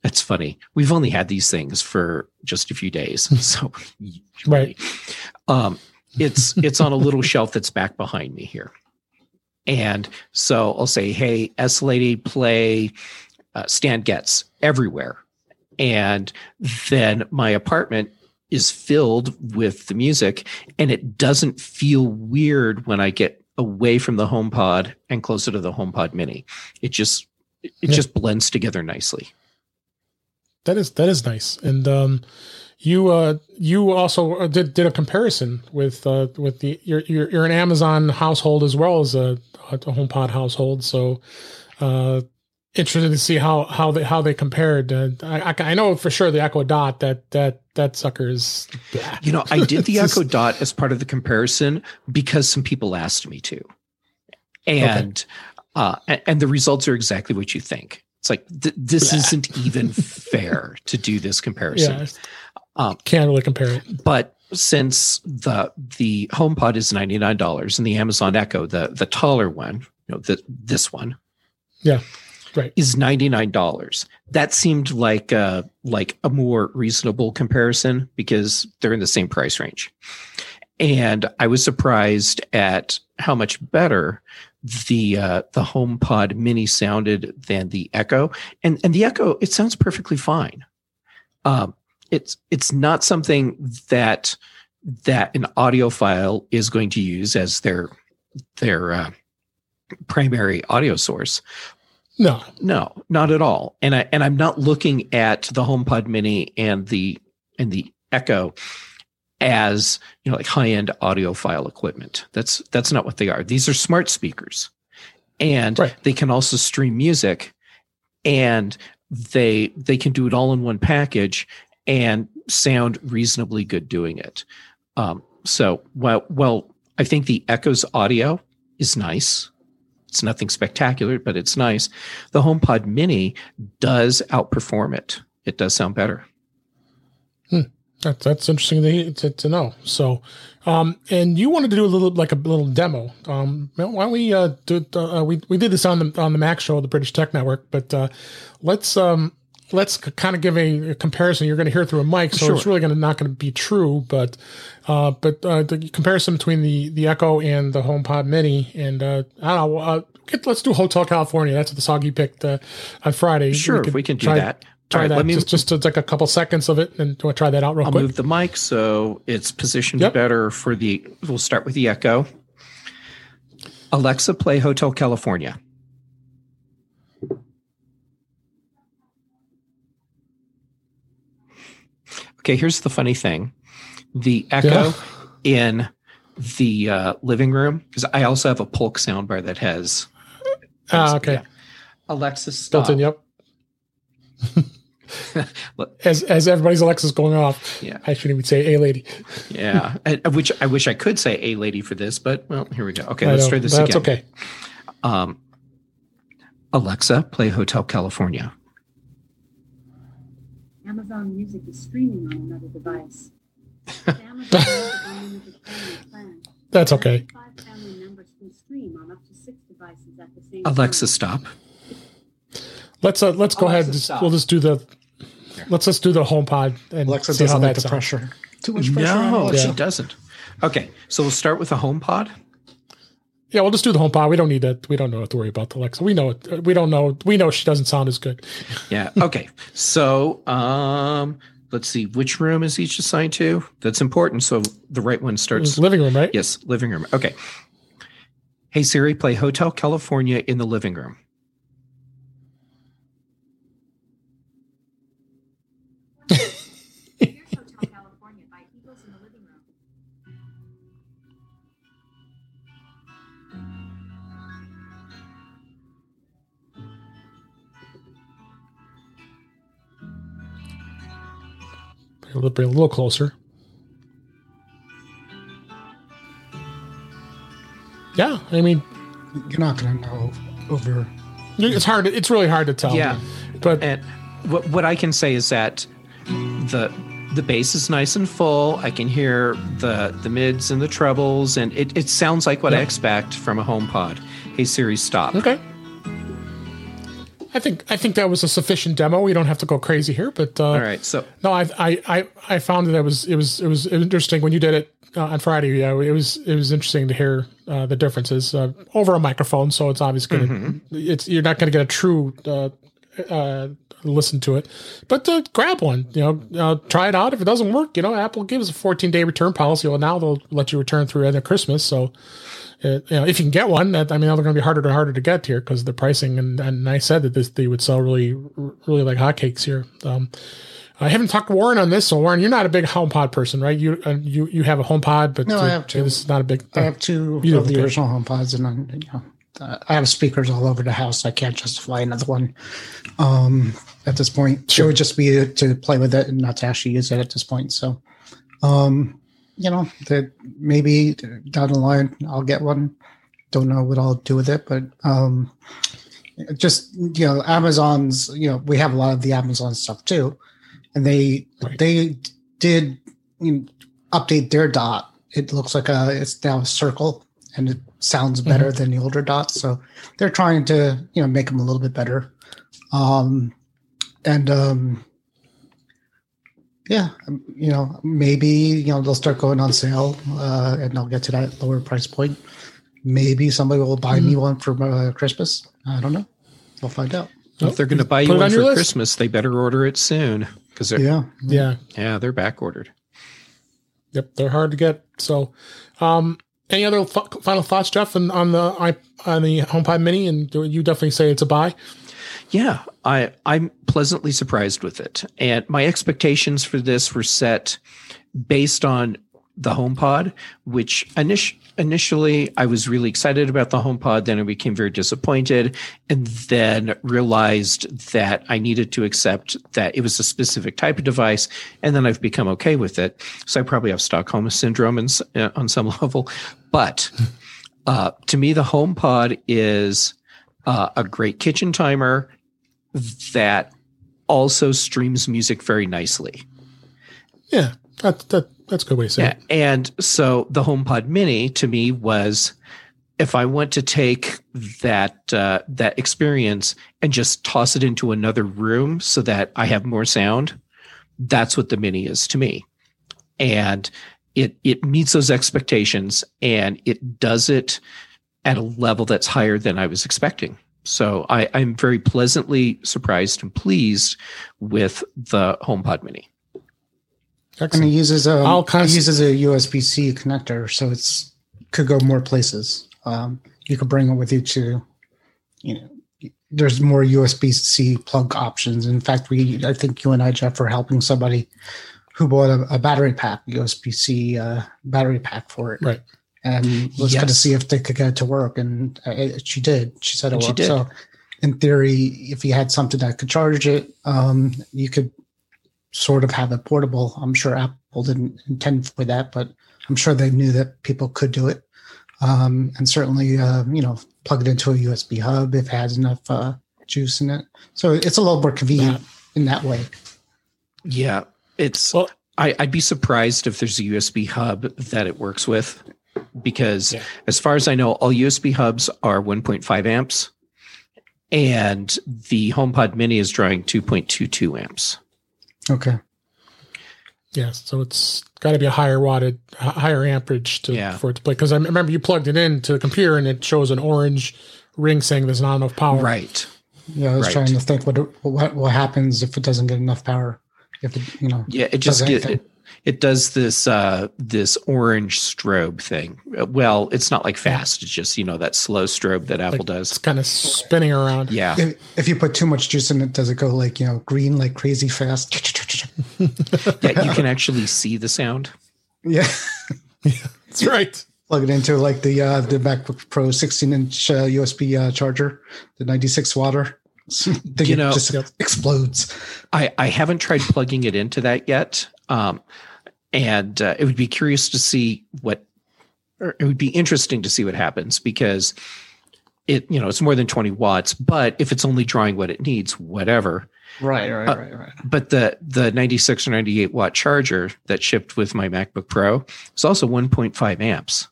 That's funny. We've only had these things for just a few days, so right. Um, it's it's on a little shelf that's back behind me here. And so I'll say, hey, S Lady, play uh, Stan Getz everywhere. And then my apartment is filled with the music, and it doesn't feel weird when I get away from the HomePod and closer to the HomePod Mini. It just it yeah. just blends together nicely. That is that is nice. And um You uh you also did, did a comparison with uh with the you're you're, you're an Amazon household as well as a, a HomePod household, so uh interested to see how how they how they compared. Uh, I I know for sure the Echo Dot that that that sucker is. Yeah. You know, I did the Echo Dot as part of the comparison because some people asked me to, and okay. uh and, and the results are exactly what you think. It's like th- this isn't even fair to do this comparison. Yeah. Um, can't really compare it, but since the the HomePod is ninety nine dollars and the Amazon Echo, the the taller one, you know, the, this one, yeah, right. is ninety-nine dollars. That seemed like a, like a more reasonable comparison because they're in the same price range. And I was surprised at how much better the uh, the HomePod Mini sounded than the Echo. And and the Echo, it sounds perfectly fine. Um, it's it's not something that that an audiophile is going to use as their their uh, primary audio source. No, no, not at all. And I and I'm not looking at the HomePod Mini and the and the Echo as, you know, like high-end audiophile equipment. That's that's not what they are. These are smart speakers, and right. they can also stream music, and they they can do it all in one package and sound reasonably good doing it. Um, so while well, I think the Echo's audio is nice. It's nothing spectacular, but it's nice. The HomePod Mini does outperform it. It does sound better. Hmm. That's that's interesting to, to, to know. So, um, and you wanted to do a little like a little demo. Um, why don't we uh, do it, uh, we we did this on the on the Mac show, the British Tech Network, but uh, let's um let's c- kind of give a, a comparison. You're going to hear through a mic, so sure. it's really going to not going to be true, but uh, but uh, the comparison between the the Echo and the HomePod Mini, and uh, I don't know. Uh, let's do Hotel California. That's what the Soggy picked uh, on Friday. Sure, we, if we can do try- that. Try right, that. Let me, just, just like a couple seconds of it, and do I try that out real I'll quick? I'll move the mic so it's positioned yep. better for the. We'll start with the Echo. Alexa, play Hotel California. Okay, here's the funny thing: the Echo yeah. in the uh, living room, because I also have a Polk soundbar that has. Ah, uh, okay. Yeah. Alexa, stop. Built in, yep. as as everybody's Alexa's going off, yeah. I shouldn't even say a lady. yeah, I, I, which I wish I could say a lady for this, but well, here we go. Okay, I let's know, try this that's again. That's okay. Um, Alexa, play Hotel California. Amazon Music is streaming on another device. That's okay. Five family members can stream on up to six devices at the same time. Alexa, stop. Let's uh, let's go Alexa, ahead. Stop. We'll just do the let's just do the HomePod and Alexa see how like that's the pressure. Too much pressure. No, on yeah. she doesn't. Okay, so we'll start with the HomePod. Yeah, we'll just do the HomePod. We don't need that. We don't know what to worry about Alexa. We know it. We don't know. We know she doesn't sound as good. Yeah. Okay. So um, let's see. Which room is each assigned to? That's important. So the right one starts living room, right? Yes, living room. Okay. Hey Siri, play Hotel California in the living room. We'll bring it a little closer. Yeah, I mean, you're not going to know over. It's hard. It's really hard to tell. Yeah, but and what what I can say is that the the bass is nice and full. I can hear the the mids and the trebles, and it, it sounds like what yeah. I expect from a HomePod. Hey Siri, stop. Okay. I think I think that was a sufficient demo. We don't have to go crazy here, but uh, all right. So no, I I I, I found that it was it was it was interesting when you did it uh, on Friday. Yeah, it was it was interesting to hear uh, the differences uh, over a microphone. So it's obviously gonna, mm-hmm. it's you're not going to get a true uh, uh, listen to it, but uh, grab one. You know, uh, try it out. If it doesn't work, you know, Apple gives a fourteen day return policy. Well, now they'll let you return through end of Christmas. So. It, you know, if you can get one, that I mean, they're going to be harder and harder to get here because the pricing. And, and I said that this they would sell really, really like hotcakes here. Um, I haven't talked to Warren on this, so Warren, you're not a big HomePod person, right? You uh, you you have a HomePod, but no, uh, I have two. This is not a big. Uh, I have two of have the big. original HomePods, and I'm, you know, uh, I have speakers all over the house. So I can't justify another one um, at this point. Sure. It would just be to play with it and not to actually use it at this point. So. Um, You know, that maybe down the line I'll get one. Don't know what I'll do with it, but um, just, you know, Amazon's, you know, we have a lot of the Amazon stuff too. And they right. they did you know, update their dot. It looks like a, it's now a circle and it sounds better mm-hmm. than the older dots. So they're trying to, you know, make them a little bit better. Um, and um, yeah, you know, maybe, you know, they'll start going on sale uh, and I'll get to that lower price point. Maybe somebody will buy mm-hmm. me one for uh, Christmas. I don't know. We'll find out. Well, if they're going to buy you one for list. Christmas, they better order it soon. Cause yeah. Yeah. Yeah. They're back ordered. Yep. They're hard to get. So, um, any other th- final thoughts, Jeff, on, on the on the HomePod Mini? And you definitely say it's a buy. Yeah, I, I'm pleasantly surprised with it. And my expectations for this were set based on the HomePod, which init- initially I was really excited about the HomePod. Then I became very disappointed and then realized that I needed to accept that it was a specific type of device. And then I've become okay with it. So I probably have Stockholm syndrome in, uh, on some level. But uh, to me, the HomePod is uh, a great kitchen timer that also streams music very nicely. Yeah, that, that That's a good way to say it. Yeah, and so the HomePod Mini to me was, if I want to take that uh, that experience and just toss it into another room so that I have more sound, that's what the Mini is to me. And it it meets those expectations, and it does it at a level that's higher than I was expecting. So I, I'm very pleasantly surprised and pleased with the HomePod Mini. Excellent. And it uses a um, it uses a U S B C connector, so it's could go more places. Um, you could bring it with you to, you know, there's more U S B C plug options. In fact, we I think you and I, Jeff, are helping somebody who bought a, a battery pack, U S B C uh, battery pack for it, right? And was going to see if they could get it to work, and uh, she did. She said it worked. So, in theory, if you had something that could charge it, um, you could sort of have it portable. I'm sure Apple didn't intend for that, but I'm sure they knew that people could do it. Um, and certainly, uh, you know, plug it into a U S B hub if it has enough uh, juice in it. So it's a little more convenient yeah. in that way. Yeah. It's, well, I, I'd be surprised if there's a U S B hub that it works with, because yeah. as far as I know, all U S B hubs are one point five amps and the HomePod Mini is drawing two point two two amps. Okay. Yeah, so it's got to be a higher watted, higher amperage to yeah. for it to play. Because I remember you plugged it in to the computer and it shows an orange ring saying there's not enough power. Right. Yeah, I was right. trying to think what what what happens if it doesn't get enough power. If it, you know. Yeah, it just get, it, it does this uh, this orange strobe thing. Well, it's not like fast. It's just, you know, that slow strobe that Apple like does. It's kind of spinning around. Yeah. If, if you put too much juice in it, does it go like, you know, green like crazy fast? Yeah, you can actually see the sound. Yeah, yeah, that's right. Plug it into like the uh, the MacBook Pro sixteen inch uh, U S B uh, charger, the ninety-six watt. You know, it just yep. explodes. I, I haven't tried plugging it into that yet, um, and uh, it would be curious to see what, or it would be interesting to see what happens, because it, you know, it's more than twenty watts, but if it's only drawing what it needs, whatever. Right, right, uh, right, right. But the, the ninety-six or ninety-eight watt charger that shipped with my MacBook Pro is also one point five amps.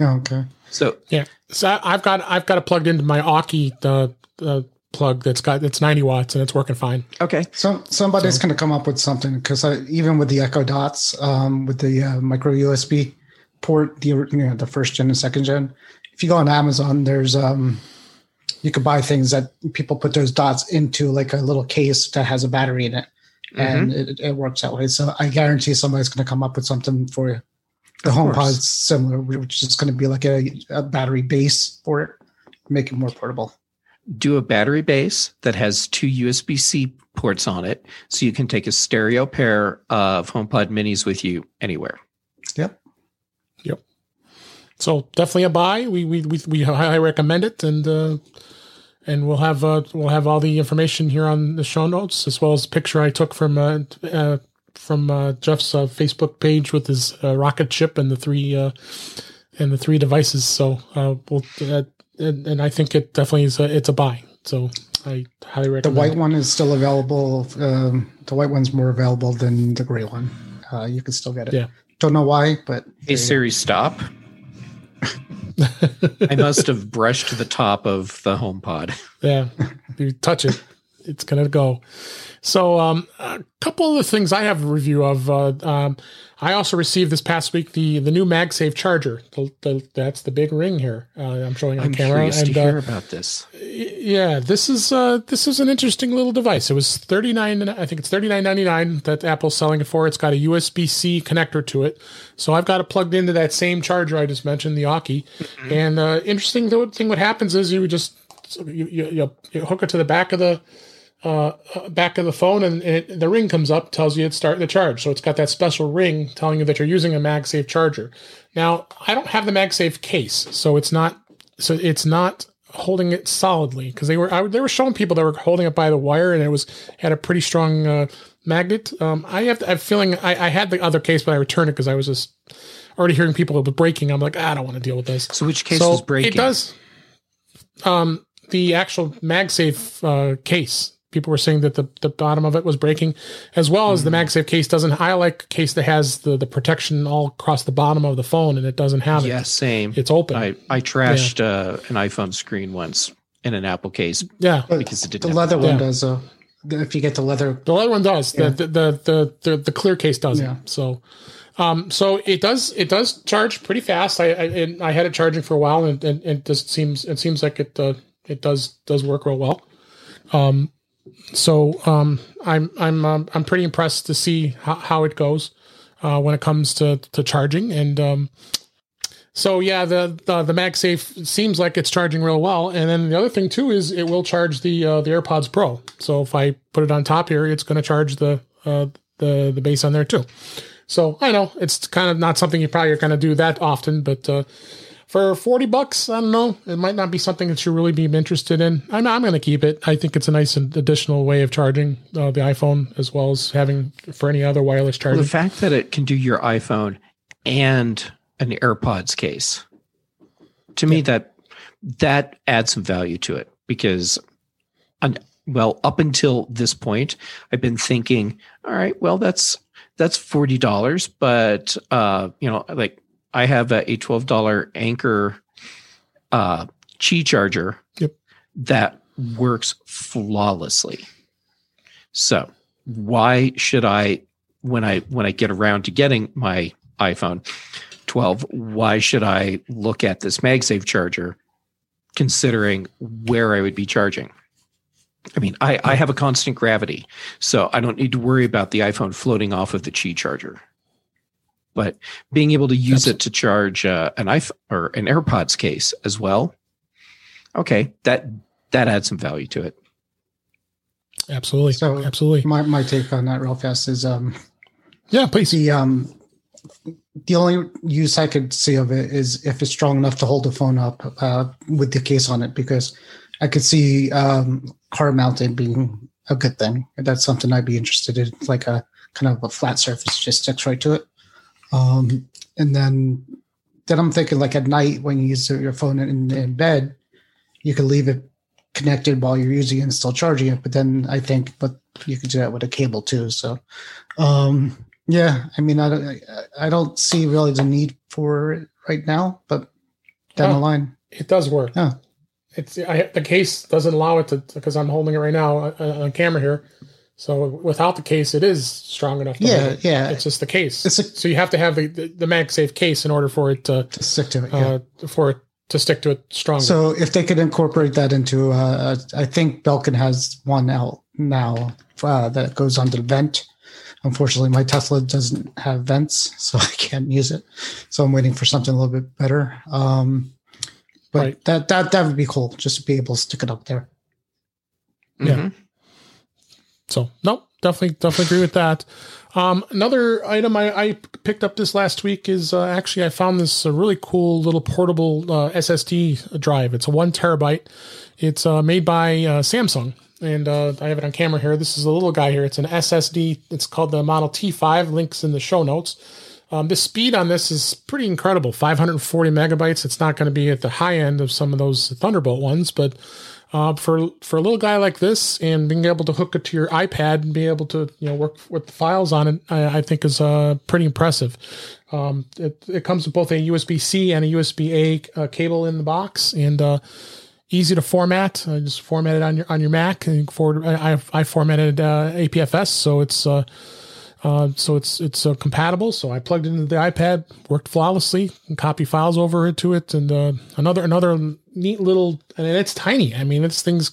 Oh, okay. So yeah, so I've got I've got it plugged into my Aukey the uh, plug that's got it's ninety watts and it's working fine. Okay. So somebody's so. going to come up with something, because even with the Echo Dots, um, with the uh, micro U S B port, the you know the first gen and second gen, if you go on Amazon, there's um. you could buy things that people put those dots into, like a little case that has a battery in it, and mm-hmm. it, it works that way. So I guarantee somebody's going to come up with something for you. The HomePod's similar, which is going to be like a, a battery base for it, make it more portable. Do a battery base that has two U S B C ports on it, so you can take a stereo pair of HomePod Minis with you anywhere. Yep. Yep. So definitely a buy. We we we, we highly recommend it, and uh, and we'll have uh, we'll have all the information here on the show notes, as well as a picture I took from uh, uh, from uh, Jeff's uh, Facebook page with his uh, rocket ship and the three uh, and the three devices. So uh, we'll uh, and, and I think it definitely is a, it's a buy. So I highly recommend. The white it. one is still available. Um, the white one's more available than the gray one. Uh, you can still get it. Yeah. Don't know why, but hey Siri, stop. I must have brushed the top of the HomePod. Yeah, you touch it, it's going to go. So um, a couple of the things I have a review of. Uh, um, I also received this past week the the new MagSafe charger. The, the, that's the big ring here. Uh, I'm showing on I'm camera. I'm curious and, to hear uh, about this. Yeah, this is uh, this is an interesting little device. It was thirty-nine dollars. I think it's thirty-nine ninety-nine that Apple's selling it for. It's got a U S B C connector to it, so I've got it plugged into that same charger I just mentioned, the Aukey. Mm-hmm. And uh, interesting thing, what happens is you just you you, you hook it to the back of the. Uh, back of the phone, and it, the ring comes up, tells you it's starting to charge. So it's got that special ring telling you that you're using a MagSafe charger. Now, I don't have the MagSafe case, so it's not so it's not holding it solidly, because they were I, they were showing people that were holding it by the wire, and it was had a pretty strong uh, magnet. Um, I have to, I'm feeling I, I had the other case, but I returned it because I was just already hearing people breaking. I'm like, ah, I don't want to deal with this. So which case so was breaking? It does um, the actual MagSafe uh, case. People were saying that the, the bottom of it was breaking, as well as mm-hmm. the MagSafe case doesn't. I like a case that has the, the protection all across the bottom of the phone, and it doesn't have yeah, it. Yeah, same. It's open. I, I trashed yeah. uh, an iPhone screen once in an Apple case. Yeah, because it didn't. The leather one yeah. does though. If you get the leather, the leather one does. Yeah. The, the the the the clear case doesn't. Yeah. So, um, so it does it does charge pretty fast. I I, I had it charging for a while, and and, and it just seems it seems like it uh, it does does work real well. Um. So um, I'm I'm um, I'm pretty impressed to see how, how it goes uh, when it comes to, to charging, and um, so yeah, the, the the MagSafe seems like it's charging real well. And then the other thing too is it will charge the uh, the AirPods Pro. So if I put it on top here, it's going to charge the uh, the the base on there too. So I know it's kind of not something you probably are going to do that often, but. Uh, For forty bucks, I don't know. It might not be something that you really be interested in. I'm, I'm going to keep it. I think it's a nice additional way of charging uh, the iPhone, as well as having for any other wireless charger. Well, the fact that it can do your iPhone and an AirPods case, to me, yeah. that that adds some value to it. Because, well, up until this point, I've been thinking, all right, well, that's that's forty dollars, but uh, you know, like. I have a twelve dollars Anker uh, Qi charger yep. that works flawlessly. So why should I, when I when I get around to getting my iPhone twelve, why should I look at this MagSafe charger, considering where I would be charging? I mean, I, I have a constant gravity, so I don't need to worry about the iPhone floating off of the Qi charger. But being able to use That's, it to charge uh, an iPhone or an AirPods case as well, okay, that that adds some value to it. Absolutely, so absolutely. My my take on that real fast is, um, yeah, please. The um, the only use I could see of it is if it's strong enough to hold the phone up uh, with the case on it, because I could see um, car mounted being a good thing. That's something I'd be interested in, like a kind of a flat surface just sticks right to it. Um, and then, then I'm thinking like at night when you use your phone in, in bed, you can leave it connected while you're using it and still charging it. But then I think, but you could do that with a cable too. So, um, yeah, I mean, I don't, I don't see really the need for it right now, but down oh, the line, it does work. Yeah. It's I, the case doesn't allow it to, because I'm holding it right now on camera here. So without the case, it is strong enough. To yeah, it. yeah. It's just the case. It's a, so you have to have the, the, the MagSafe case in order for it to, to stick to it. Yeah. Uh, for it to stick to it strongly. So if they could incorporate that into, uh, I think Belkin has one out now uh, that goes onto the vent. Unfortunately, my Tesla doesn't have vents, so I can't use it. So I'm waiting for something a little bit better. Um, but right. that that that would be cool, just to be able to stick it up there. Mm-hmm. Yeah. So no, definitely, definitely agree with that. Um, another item I, I picked up this last week is uh, actually I found this uh, really cool little portable uh, S S D drive. It's a one terabyte. It's uh, made by uh, Samsung, and uh, I have it on camera here. This is a little guy here. It's an S S D. It's called the Model T five. Links in the show notes. Um, the speed on this is pretty incredible, five hundred forty megabytes. It's not going to be at the high end of some of those Thunderbolt ones, but uh, for for a little guy like this and being able to hook it to your iPad and be able to, you know, work with the files on it, I, I think is uh, pretty impressive. Um, it, it comes with both a U S B C and a U S B A uh, cable in the box, and uh, easy to format. Uh, just format it on your on your Mac. And forward, I I formatted uh, A P F S, so it's. Uh, Uh, so it's it's uh, compatible. So I plugged it into the iPad, worked flawlessly, and copy files over to it. And uh, another another neat little, and it's tiny. I mean, this thing's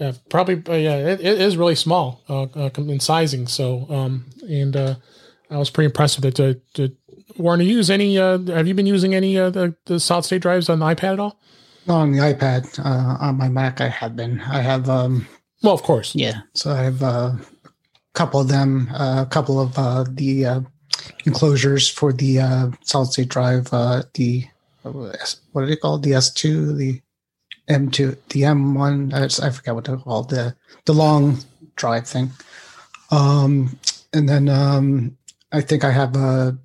uh, probably uh, yeah, it, it is really small uh, uh, in sizing. So um, and uh, I was pretty impressed with it. Uh, did, Warren, do you use any? Uh, have you been using any uh, the, the solid state drives on the iPad at all? Not on the iPad. Uh, on my Mac, I have been. I have. Um, well, of course. Yeah. So I have. Uh, couple of them, a uh, couple of uh, the uh, enclosures for the uh, solid-state drive, uh, the, what are they called? The S two, the M two, the M one, I, just, I forget what they're called, the, the long drive thing. Um, and then um, I think I have a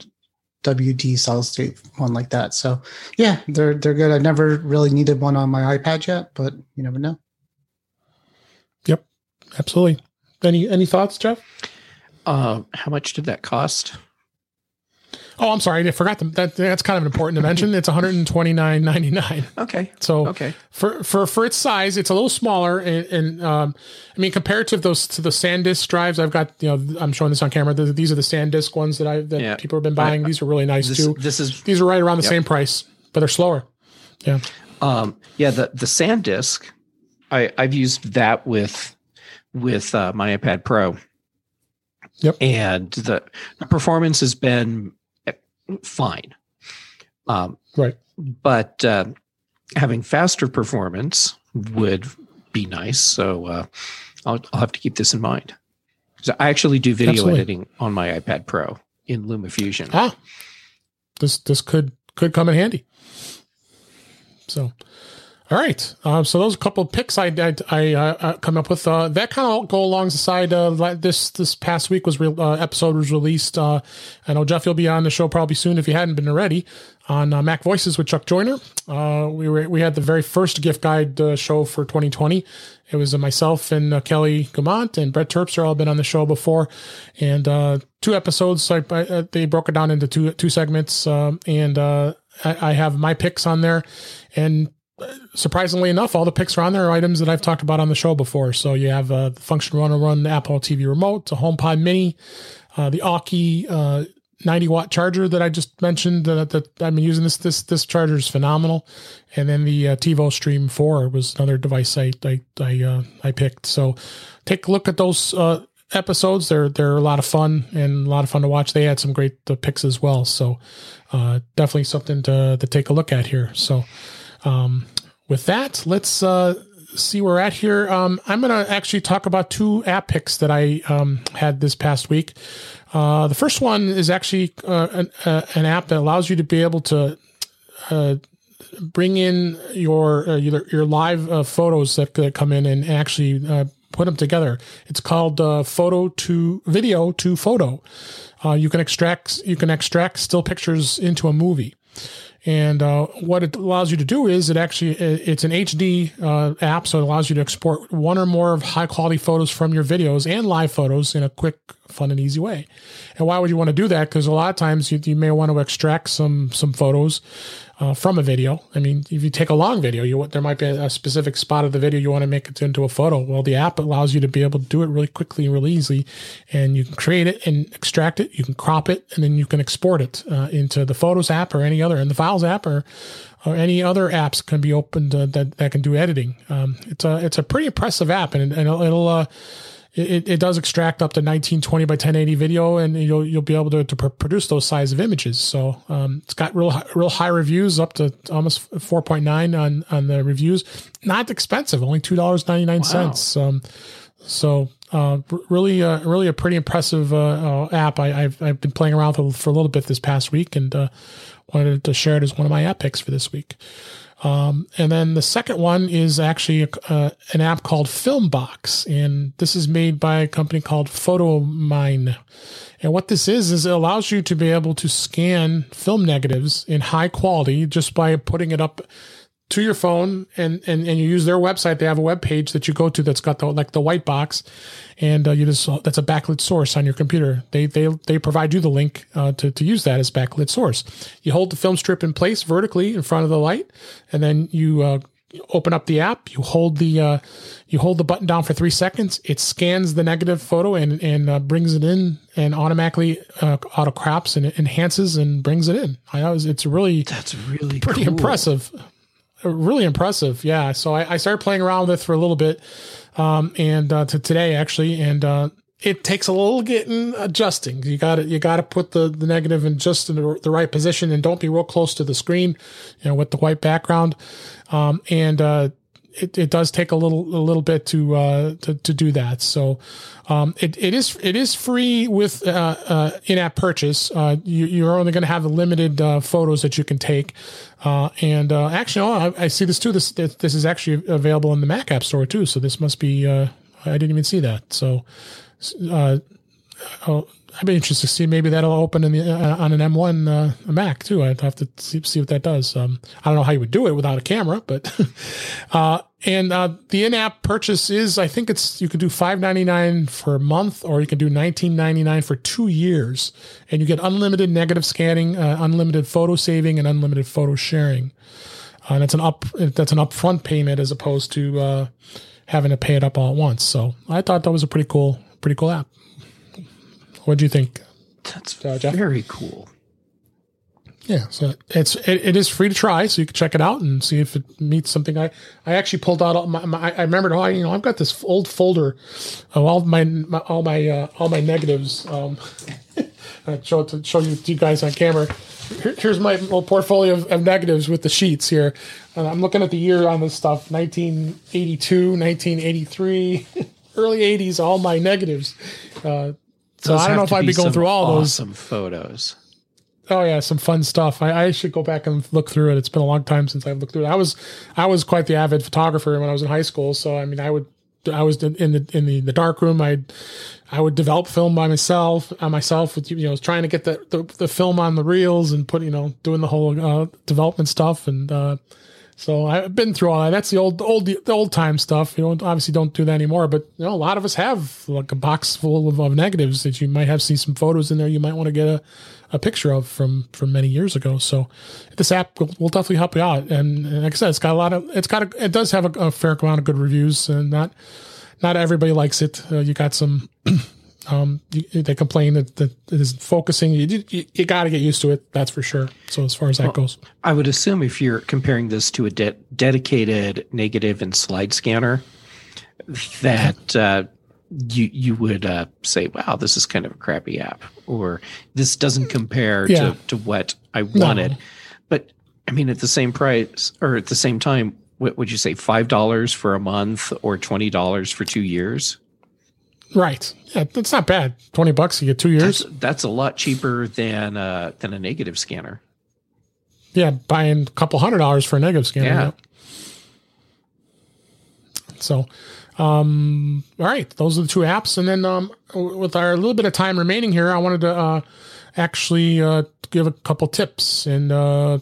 W D solid-state one like that. So yeah, they're they're good. I've never really needed one on my iPad yet, but you never know. Yep, absolutely. Any any thoughts, Jeff? Uh, how much did that cost? Oh, I'm sorry, I forgot them. That that's kind of important to mention. It's one hundred twenty-nine ninety-nine. Okay. So okay. for for for its size, it's a little smaller, and, and um, I mean, compared to those to the SanDisk drives, I've got, you know, I'm showing this on camera. The, these are the SanDisk ones that I that yeah. people have been buying. I, these are really nice this, too. This is these are right around the yep. same price, but they're slower. Yeah. Um. Yeah. The the SanDisk, I I've used that with. with uh, my iPad Pro. Yep. And the, the performance has been fine. Um, right. But uh, having faster performance would be nice. So uh, I'll, I'll have to keep this in mind. So I actually do video Absolutely. editing on my iPad Pro in LumaFusion. Ah, this, this could, could come in handy. So... All right, um, so those are a couple of picks I I, I uh, come up with. Uh, that kind of go along the side. Uh, this this past week was re- uh, episode was released. Uh, I know Jeff, you'll be on the show probably soon if you hadn't been already on uh, Mac Voices with Chuck Joyner. Uh, we were we had the very first gift guide uh, show for twenty twenty. It was uh, myself and uh, Kelly Gamet and Brett Terpstra all been on the show before, and uh, two episodes. So I, I, they broke it down into two two segments, um, and uh, I, I have my picks on there, and. Surprisingly enough, all the picks are on there are items that I've talked about on the show before. So you have uh, the Function one oh one, the Apple T V remote, the HomePod mini, uh, the Aukey uh, ninety watt charger that I just mentioned. That, that I've been using this this this charger is phenomenal, and then the uh, TiVo Stream four was another device I I I, uh, I picked. So take a look at those uh, episodes. They're they're a lot of fun and a lot of fun to watch. They had some great uh, picks as well. So uh, definitely something to to take a look at here. So. Um, with that, let's uh, see where we're at here. Um, I'm going to actually talk about two app picks that I um, had this past week. Uh, the first one is actually uh, an, uh, an app that allows you to be able to uh, bring in your uh, your, your live uh, photos that, that come in and actually uh, put them together. It's called uh, Photo to Video to Photo. Uh, you can extract you can extract still pictures into a movie. And uh, what it allows you to do is it actually it's an H D uh, app, so it allows you to export one or more of high quality photos from your videos and live photos in a quick, fun, and easy way. And why would you want to do that? Because a lot of times you, you may want to extract some some photos uh, from a video. I mean, if you take a long video, you there might be a specific spot of the video you want to make it into a photo. Well, the app allows you to be able to do it really quickly and really easily, and you can create it and extract it. You can crop it, and then you can export it uh, into the Photos app or any other in the file. App or, or any other apps can be opened uh, that, that can do editing. Um, it's a it's a pretty impressive app, and, and it'll, it'll uh, it, it does extract up to nineteen twenty by ten eighty video, and you'll you'll be able to, to produce those size of images. So um, it's got real real high reviews, up to almost four point nine on on the reviews. Not expensive, only two dollars and ninety-nine cents. Wow. Um, so. Uh, really, uh, really a pretty impressive uh, uh, app. I, I've I've been playing around with for a little bit this past week, and uh, wanted to share it as one of my app picks for this week. Um, and then the second one is actually a, uh, an app called Filmbox, and this is made by a company called Photomine. And what this is, is it allows you to be able to scan film negatives in high quality just by putting it up to your phone, and, and, and you use their website. They have a web page that you go to that's got the, like the white box, and uh, you just that's a backlit source on your computer. They they they provide you the link uh, to to use that as backlit source. You hold the film strip in place vertically in front of the light, and then you uh, open up the app. You hold the uh, you hold the button down for three seconds. It scans the negative photo and and uh, brings it in, and automatically uh, auto crops and it enhances and brings it in. I always it's really that's really pretty cool. impressive. Really impressive, yeah. So I, I started playing around with it for a little bit, um, and uh, to today actually, and uh, it takes a little getting adjusting. You got to you got to put the, the negative in just in the, the right position, and don't be real close to the screen, you know, with the white background. Um, and uh, it, it does take a little a little bit to uh, to, to do that. So um, it it is it is free with uh, uh, in-app purchase. Uh, you, you're only going to have limited uh, photos that you can take. Uh, and uh, actually, oh, I, I see this too. This, this this is actually available in the Mac App Store too. So this must be. Uh, I didn't even see that. So uh, I'll, I'd be interested to see. Maybe that'll open in the uh, on an M one uh, Mac too. I'd have to see, see what that does. Um, I don't know how you would do it without a camera, but uh, and uh, the in-app purchase is. I think it's you can do five ninety-nine for a month, or you can do nineteen ninety-nine for two years, and you get unlimited negative scanning, uh, unlimited photo saving, and unlimited photo sharing. Uh, and that's an up that's an upfront payment as opposed to uh, having to pay it up all at once. So I thought that was a pretty cool, pretty cool app. What do you think? That's uh, very cool. Yeah, so it's it, it is free to try, so you can check it out and see if it meets something. I, I actually pulled out all my, my I remembered oh you know I've got this old folder of all my, my all my uh, all my negatives. Um, I show it to show you to you guys on camera. Here, here's my old portfolio of, of negatives with the sheets here. Uh, I'm looking at the year on this stuff: nineteen eighty-two, nineteen eighty-three, early eighties. All my negatives. Uh, so I don't know if I'd be going through all those awesome photos. Oh yeah, some fun stuff. I, I should go back and look through it. It's been a long time since I've looked through it. I was I was quite the avid photographer when I was in high school. So I mean, I would I was in the in the, the dark room. I I would develop film by myself on myself with you know trying to get the, the, the film on the reels and put you know doing the whole uh, development stuff and. Uh, So I've been through all that. That's the old, old, the old time stuff. You don't obviously don't do that anymore. But you know, a lot of us have like a box full of, of negatives that you might have seen some photos in there. You might want to get a, a picture of from, from many years ago. So this app will, will definitely help you out. And, and like I said, it's got a lot of it's got a, it does have a, a fair amount of good reviews. And not not everybody likes it. Uh, you got some. Um, they complain that, that it isn't focusing. You, you, you got to get used to it. That's for sure. So as far as that well, goes, I would assume if you're comparing this to a de- dedicated negative and slide scanner, that uh, you you would uh, say, "Wow, this is kind of a crappy app," or "This doesn't compare yeah. to, to what I wanted." No. But I mean, at the same price or at the same time, what would you say? Five dollars for a month or twenty dollars for two years? Right. Yeah, that's not bad. twenty bucks, you get two years. That's, that's a lot cheaper than uh, than a negative scanner. Yeah, buying a couple hundred dollars for a negative scanner. Yeah. Right? So, um, all right. Those are the two apps. And then um, with our little bit of time remaining here, I wanted to uh, actually uh, give a couple tips. And uh,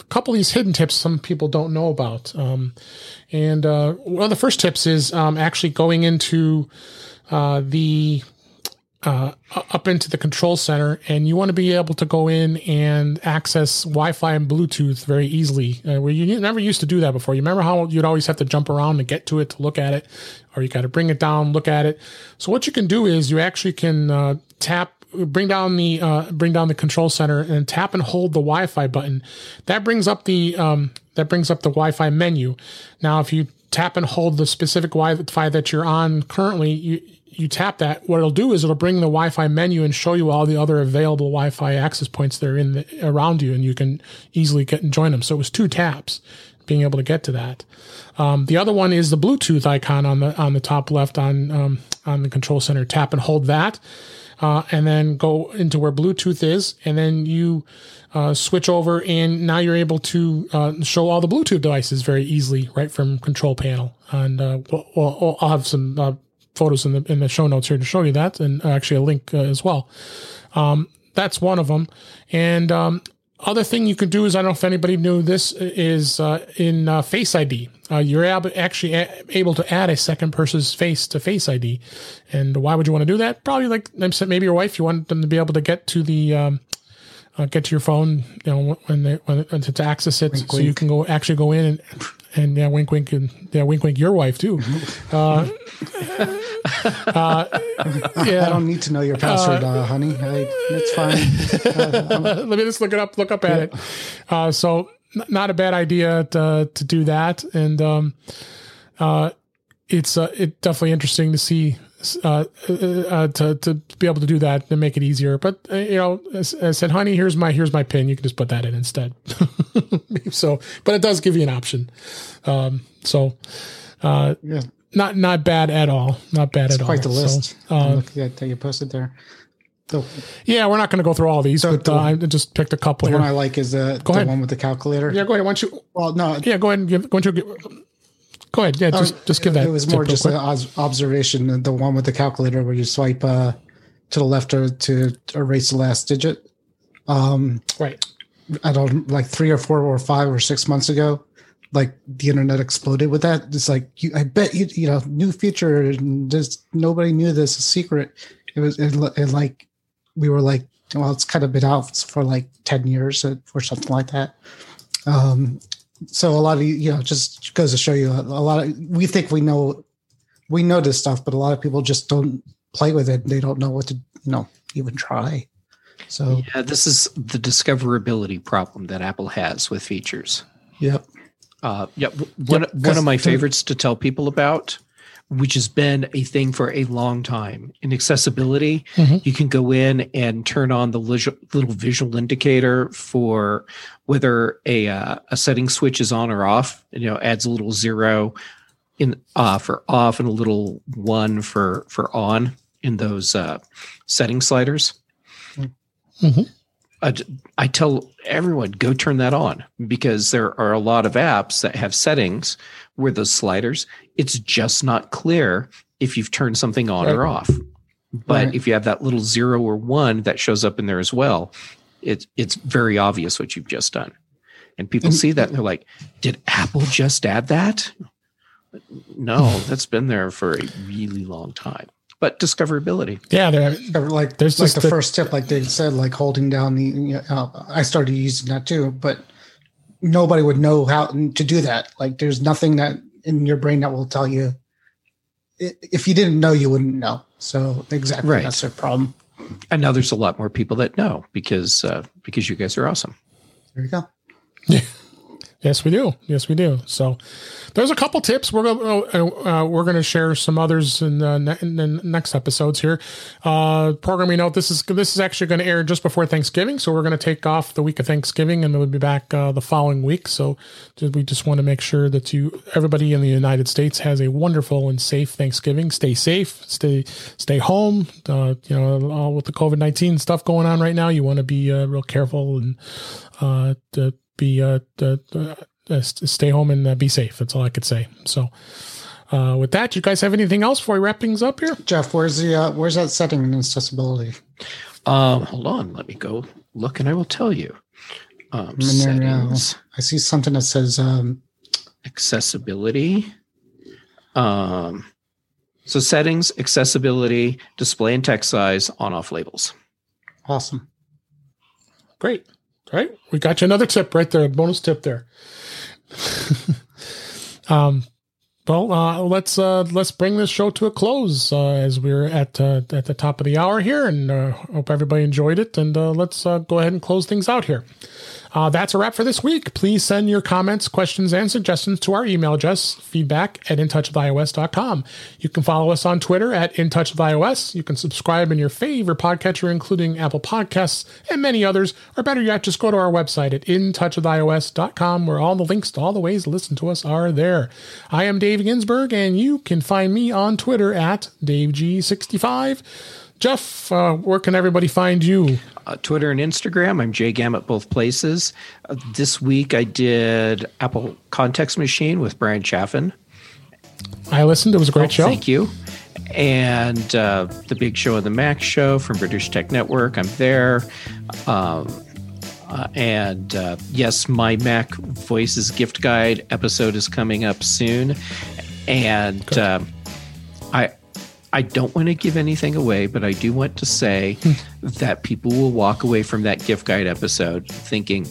a couple of these hidden tips some people don't know about. Um, and uh, one of the first tips is um, actually going into... Uh, the uh, up into the control center, and you want to be able to go in and access Wi-Fi and Bluetooth very easily. Uh, where you never used to do that before. You remember how you'd always have to jump around to get to it to look at it, or you got to bring it down, look at it. So what you can do is you actually can uh, tap. Bring down the uh, bring down the control center and tap and hold the Wi-Fi button. That brings up the um, that brings up the Wi-Fi menu. Now, if you tap and hold the specific Wi-Fi that you're on currently, you you tap that. What it'll do is it'll bring the Wi-Fi menu and show you all the other available Wi-Fi access points that are in the, around you, and you can easily get and join them. So it was two taps being able to get to that. Um, the other one is the Bluetooth icon on the on the top left on um, on the control center. Tap and hold that. uh, and then go into where Bluetooth is, and then you uh, switch over, and now you're able to uh, show all the Bluetooth devices very easily right from control panel. And uh, well, I'll have some uh, photos in the in the show notes here to show you that, and actually a link uh, as well. Um, that's one of them. And um, other thing you can do is, I don't know if anybody knew this, is uh, in uh, Face I D. Uh, you're ab- actually a- able to add a second person's face to Face I D. And why would you want to do that? Probably like maybe your wife, you want them to be able to get to the um, uh, get to your phone, you know, when they when to, to access it, wink, so wink. You can go actually go in and and yeah, wink, wink, and yeah, wink, wink, your wife too. Uh, uh, yeah. I don't need to know your password, uh, uh, honey. I, it's fine. Uh, Let me just look it up. Look up at yeah. it. Uh, so, n- not a bad idea to to do that, and um, uh, it's uh, it's definitely interesting to see uh, uh, to to be able to do that and make it easier. But uh, you know, I, I said, honey, here's my here's my pin. You can just put that in instead. So, but it does give you an option. Um, so, uh, yeah. Not not bad at all. Not bad it's at all. It's quite the list. So, uh, look at that you posted there. So, yeah, we're not going to go through all these, so but the, uh, I just picked a couple the here. The one I like is uh, the ahead. one with the calculator. Yeah, go ahead. Why don't you? Well, no. Yeah, go ahead. And give, why don't you? Go ahead. Yeah, just, uh, just give that. It was more just an observation. The one with the calculator where you swipe uh, to the left or to erase the last digit. Um, right. I don't like three or four or five or six months ago. Like the internet exploded with that. It's like you, I bet you, you know, new feature. And just nobody knew this a secret. It was it, it like we were like, well, it's kind of been out for like ten years or something like that. Um, so a lot of you know just goes to show you a, a lot of we think we know we know this stuff, but a lot of people just don't play with it. They don't know what to you know even try. So yeah, this is the discoverability problem that Apple has with features. Yep. Uh, yeah, one, yep, one of my favorites to tell people about, which has been a thing for a long time. In accessibility, mm-hmm. you can go in and turn on the little visual indicator for whether a uh, a setting switch is on or off. You know, adds a little zero in uh, for off and a little one for for on in those uh, setting sliders. Mm-hmm. I tell everyone, go turn that on because there are a lot of apps that have settings where those sliders, it's just not clear if you've turned something on right. or off. But right. if you have that little zero or one that shows up in there as well, it's, it's very obvious what you've just done. And people and, see that and they're like, did Apple just add that? No, that's been there for a really long time. But discoverability. Yeah, like there's like the, the first tip, like Dave said, like holding down the. You know, I started using that too, but nobody would know how to do that. Like, there's nothing that in your brain that will tell you. If you didn't know, you wouldn't know. So exactly, right. That's their problem. And now there's a lot more people that know because uh, because you guys are awesome. There you go. Yeah. Yes, we do. Yes, we do. So, there's a couple tips. We're going uh, we're going to share some others in the, ne- in the next episodes here. Uh, programming note: this is this is actually going to air just before Thanksgiving, so we're going to take off the week of Thanksgiving, and we'll be back uh, the following week. So, we just want to make sure that you, everybody in the United States, has a wonderful and safe Thanksgiving. Stay safe. Stay stay home. Uh, you know, all with the COVID nineteen stuff going on right now, you want to be uh, real careful and uh, to, Be uh, uh, uh, stay home and uh, be safe. That's all I could say. So, uh, with that, you guys have anything else before we wrap things up here? Jeff, where's the uh, where's that setting in accessibility? Um, hold on, let me go look, and I will tell you. Um, settings. I see something that says um, accessibility. Um, so settings, accessibility, display and text size, on/off labels. Awesome. Great. Right, we got you another tip right there, bonus tip there. um, well, uh, let's uh, let's bring this show to a close uh, as we're at uh, at the top of the hour here, and uh, hope everybody enjoyed it. And uh, let's uh, go ahead and close things out here. Uh, that's a wrap for this week. Please send your comments, questions, and suggestions to our email address, feedback at intouchwithios dot com. You can follow us on Twitter at intouchwithios. You can subscribe in your favorite podcatcher, including Apple Podcasts and many others. Or better yet, just go to our website at intouchwithios dot com, where all the links to all the ways to listen to us are there. I am Dave Ginsberg, and you can find me on Twitter at Dave G sixty-five. Jeff, uh, where can everybody find you? Uh, Twitter and Instagram. I'm Jay Gamet both places. Uh, this week I did Apple Context Machine with Brian Chaffin. I listened. It was a great oh, show. Thank you. And uh, The Big Show and the Mac Show from British Tech Network. I'm there. Um, uh, and uh, yes, my Mac Voices Gift Guide episode is coming up soon. And uh, I... I don't want to give anything away, but I do want to say that people will walk away from that gift guide episode thinking,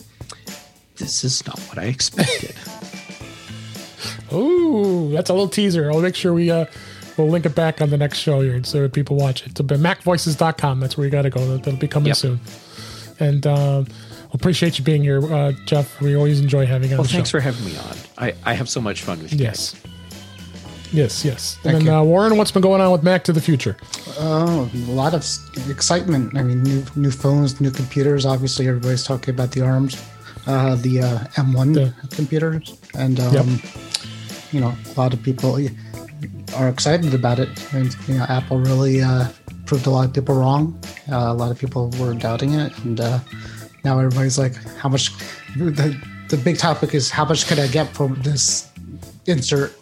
this is not what I expected. Oh, that's a little teaser. I'll make sure we, uh, we'll link it back on the next show here so that people watch it. So mac voices dot com, that's where you got to go. That'll be coming yep. soon. And um, appreciate you being here, uh, Jeff. We always enjoy having you on well, the show. Well, thanks for having me on. I, I have so much fun with you yes. guys. Yes, yes. Thank and then, uh, Warren, what's been going on with Mac to the future? Oh, a lot of excitement. I mean, new new phones, new computers. Obviously, everybody's talking about the ARMs, uh, the uh, M one the, computers. And, um, yep. you know, a lot of people are excited about it. And, you know, Apple really uh, proved a lot of people wrong. Uh, a lot of people were doubting it. And uh, now everybody's like, how much? The, the big topic is how much can I get from this insert?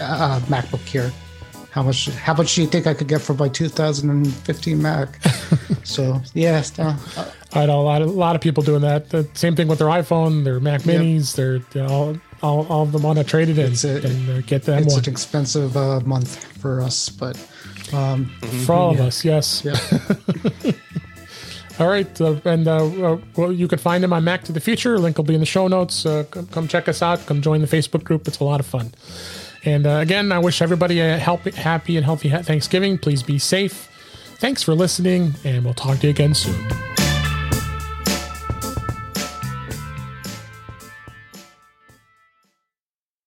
Uh, MacBook here. How much? How much do you think I could get for my two thousand fifteen Mac? so yes, no, uh, I know a lot of a lot of people doing that. The same thing with their iPhone, their Mac yep. Minis. They're you know, all all all of them on a traded in a, and uh, get that. It's one. An expensive uh, month for us, but um, mm-hmm. for all yeah. of us, yes. Yep. All right, uh, and uh, uh, well, you can find them on Mac to the Future. Link will be in the show notes. Uh, come, come check us out. Come join the Facebook group. It's a lot of fun. And uh, again, I wish everybody a help, happy and healthy Thanksgiving. Please be safe. Thanks for listening, and we'll talk to you again soon.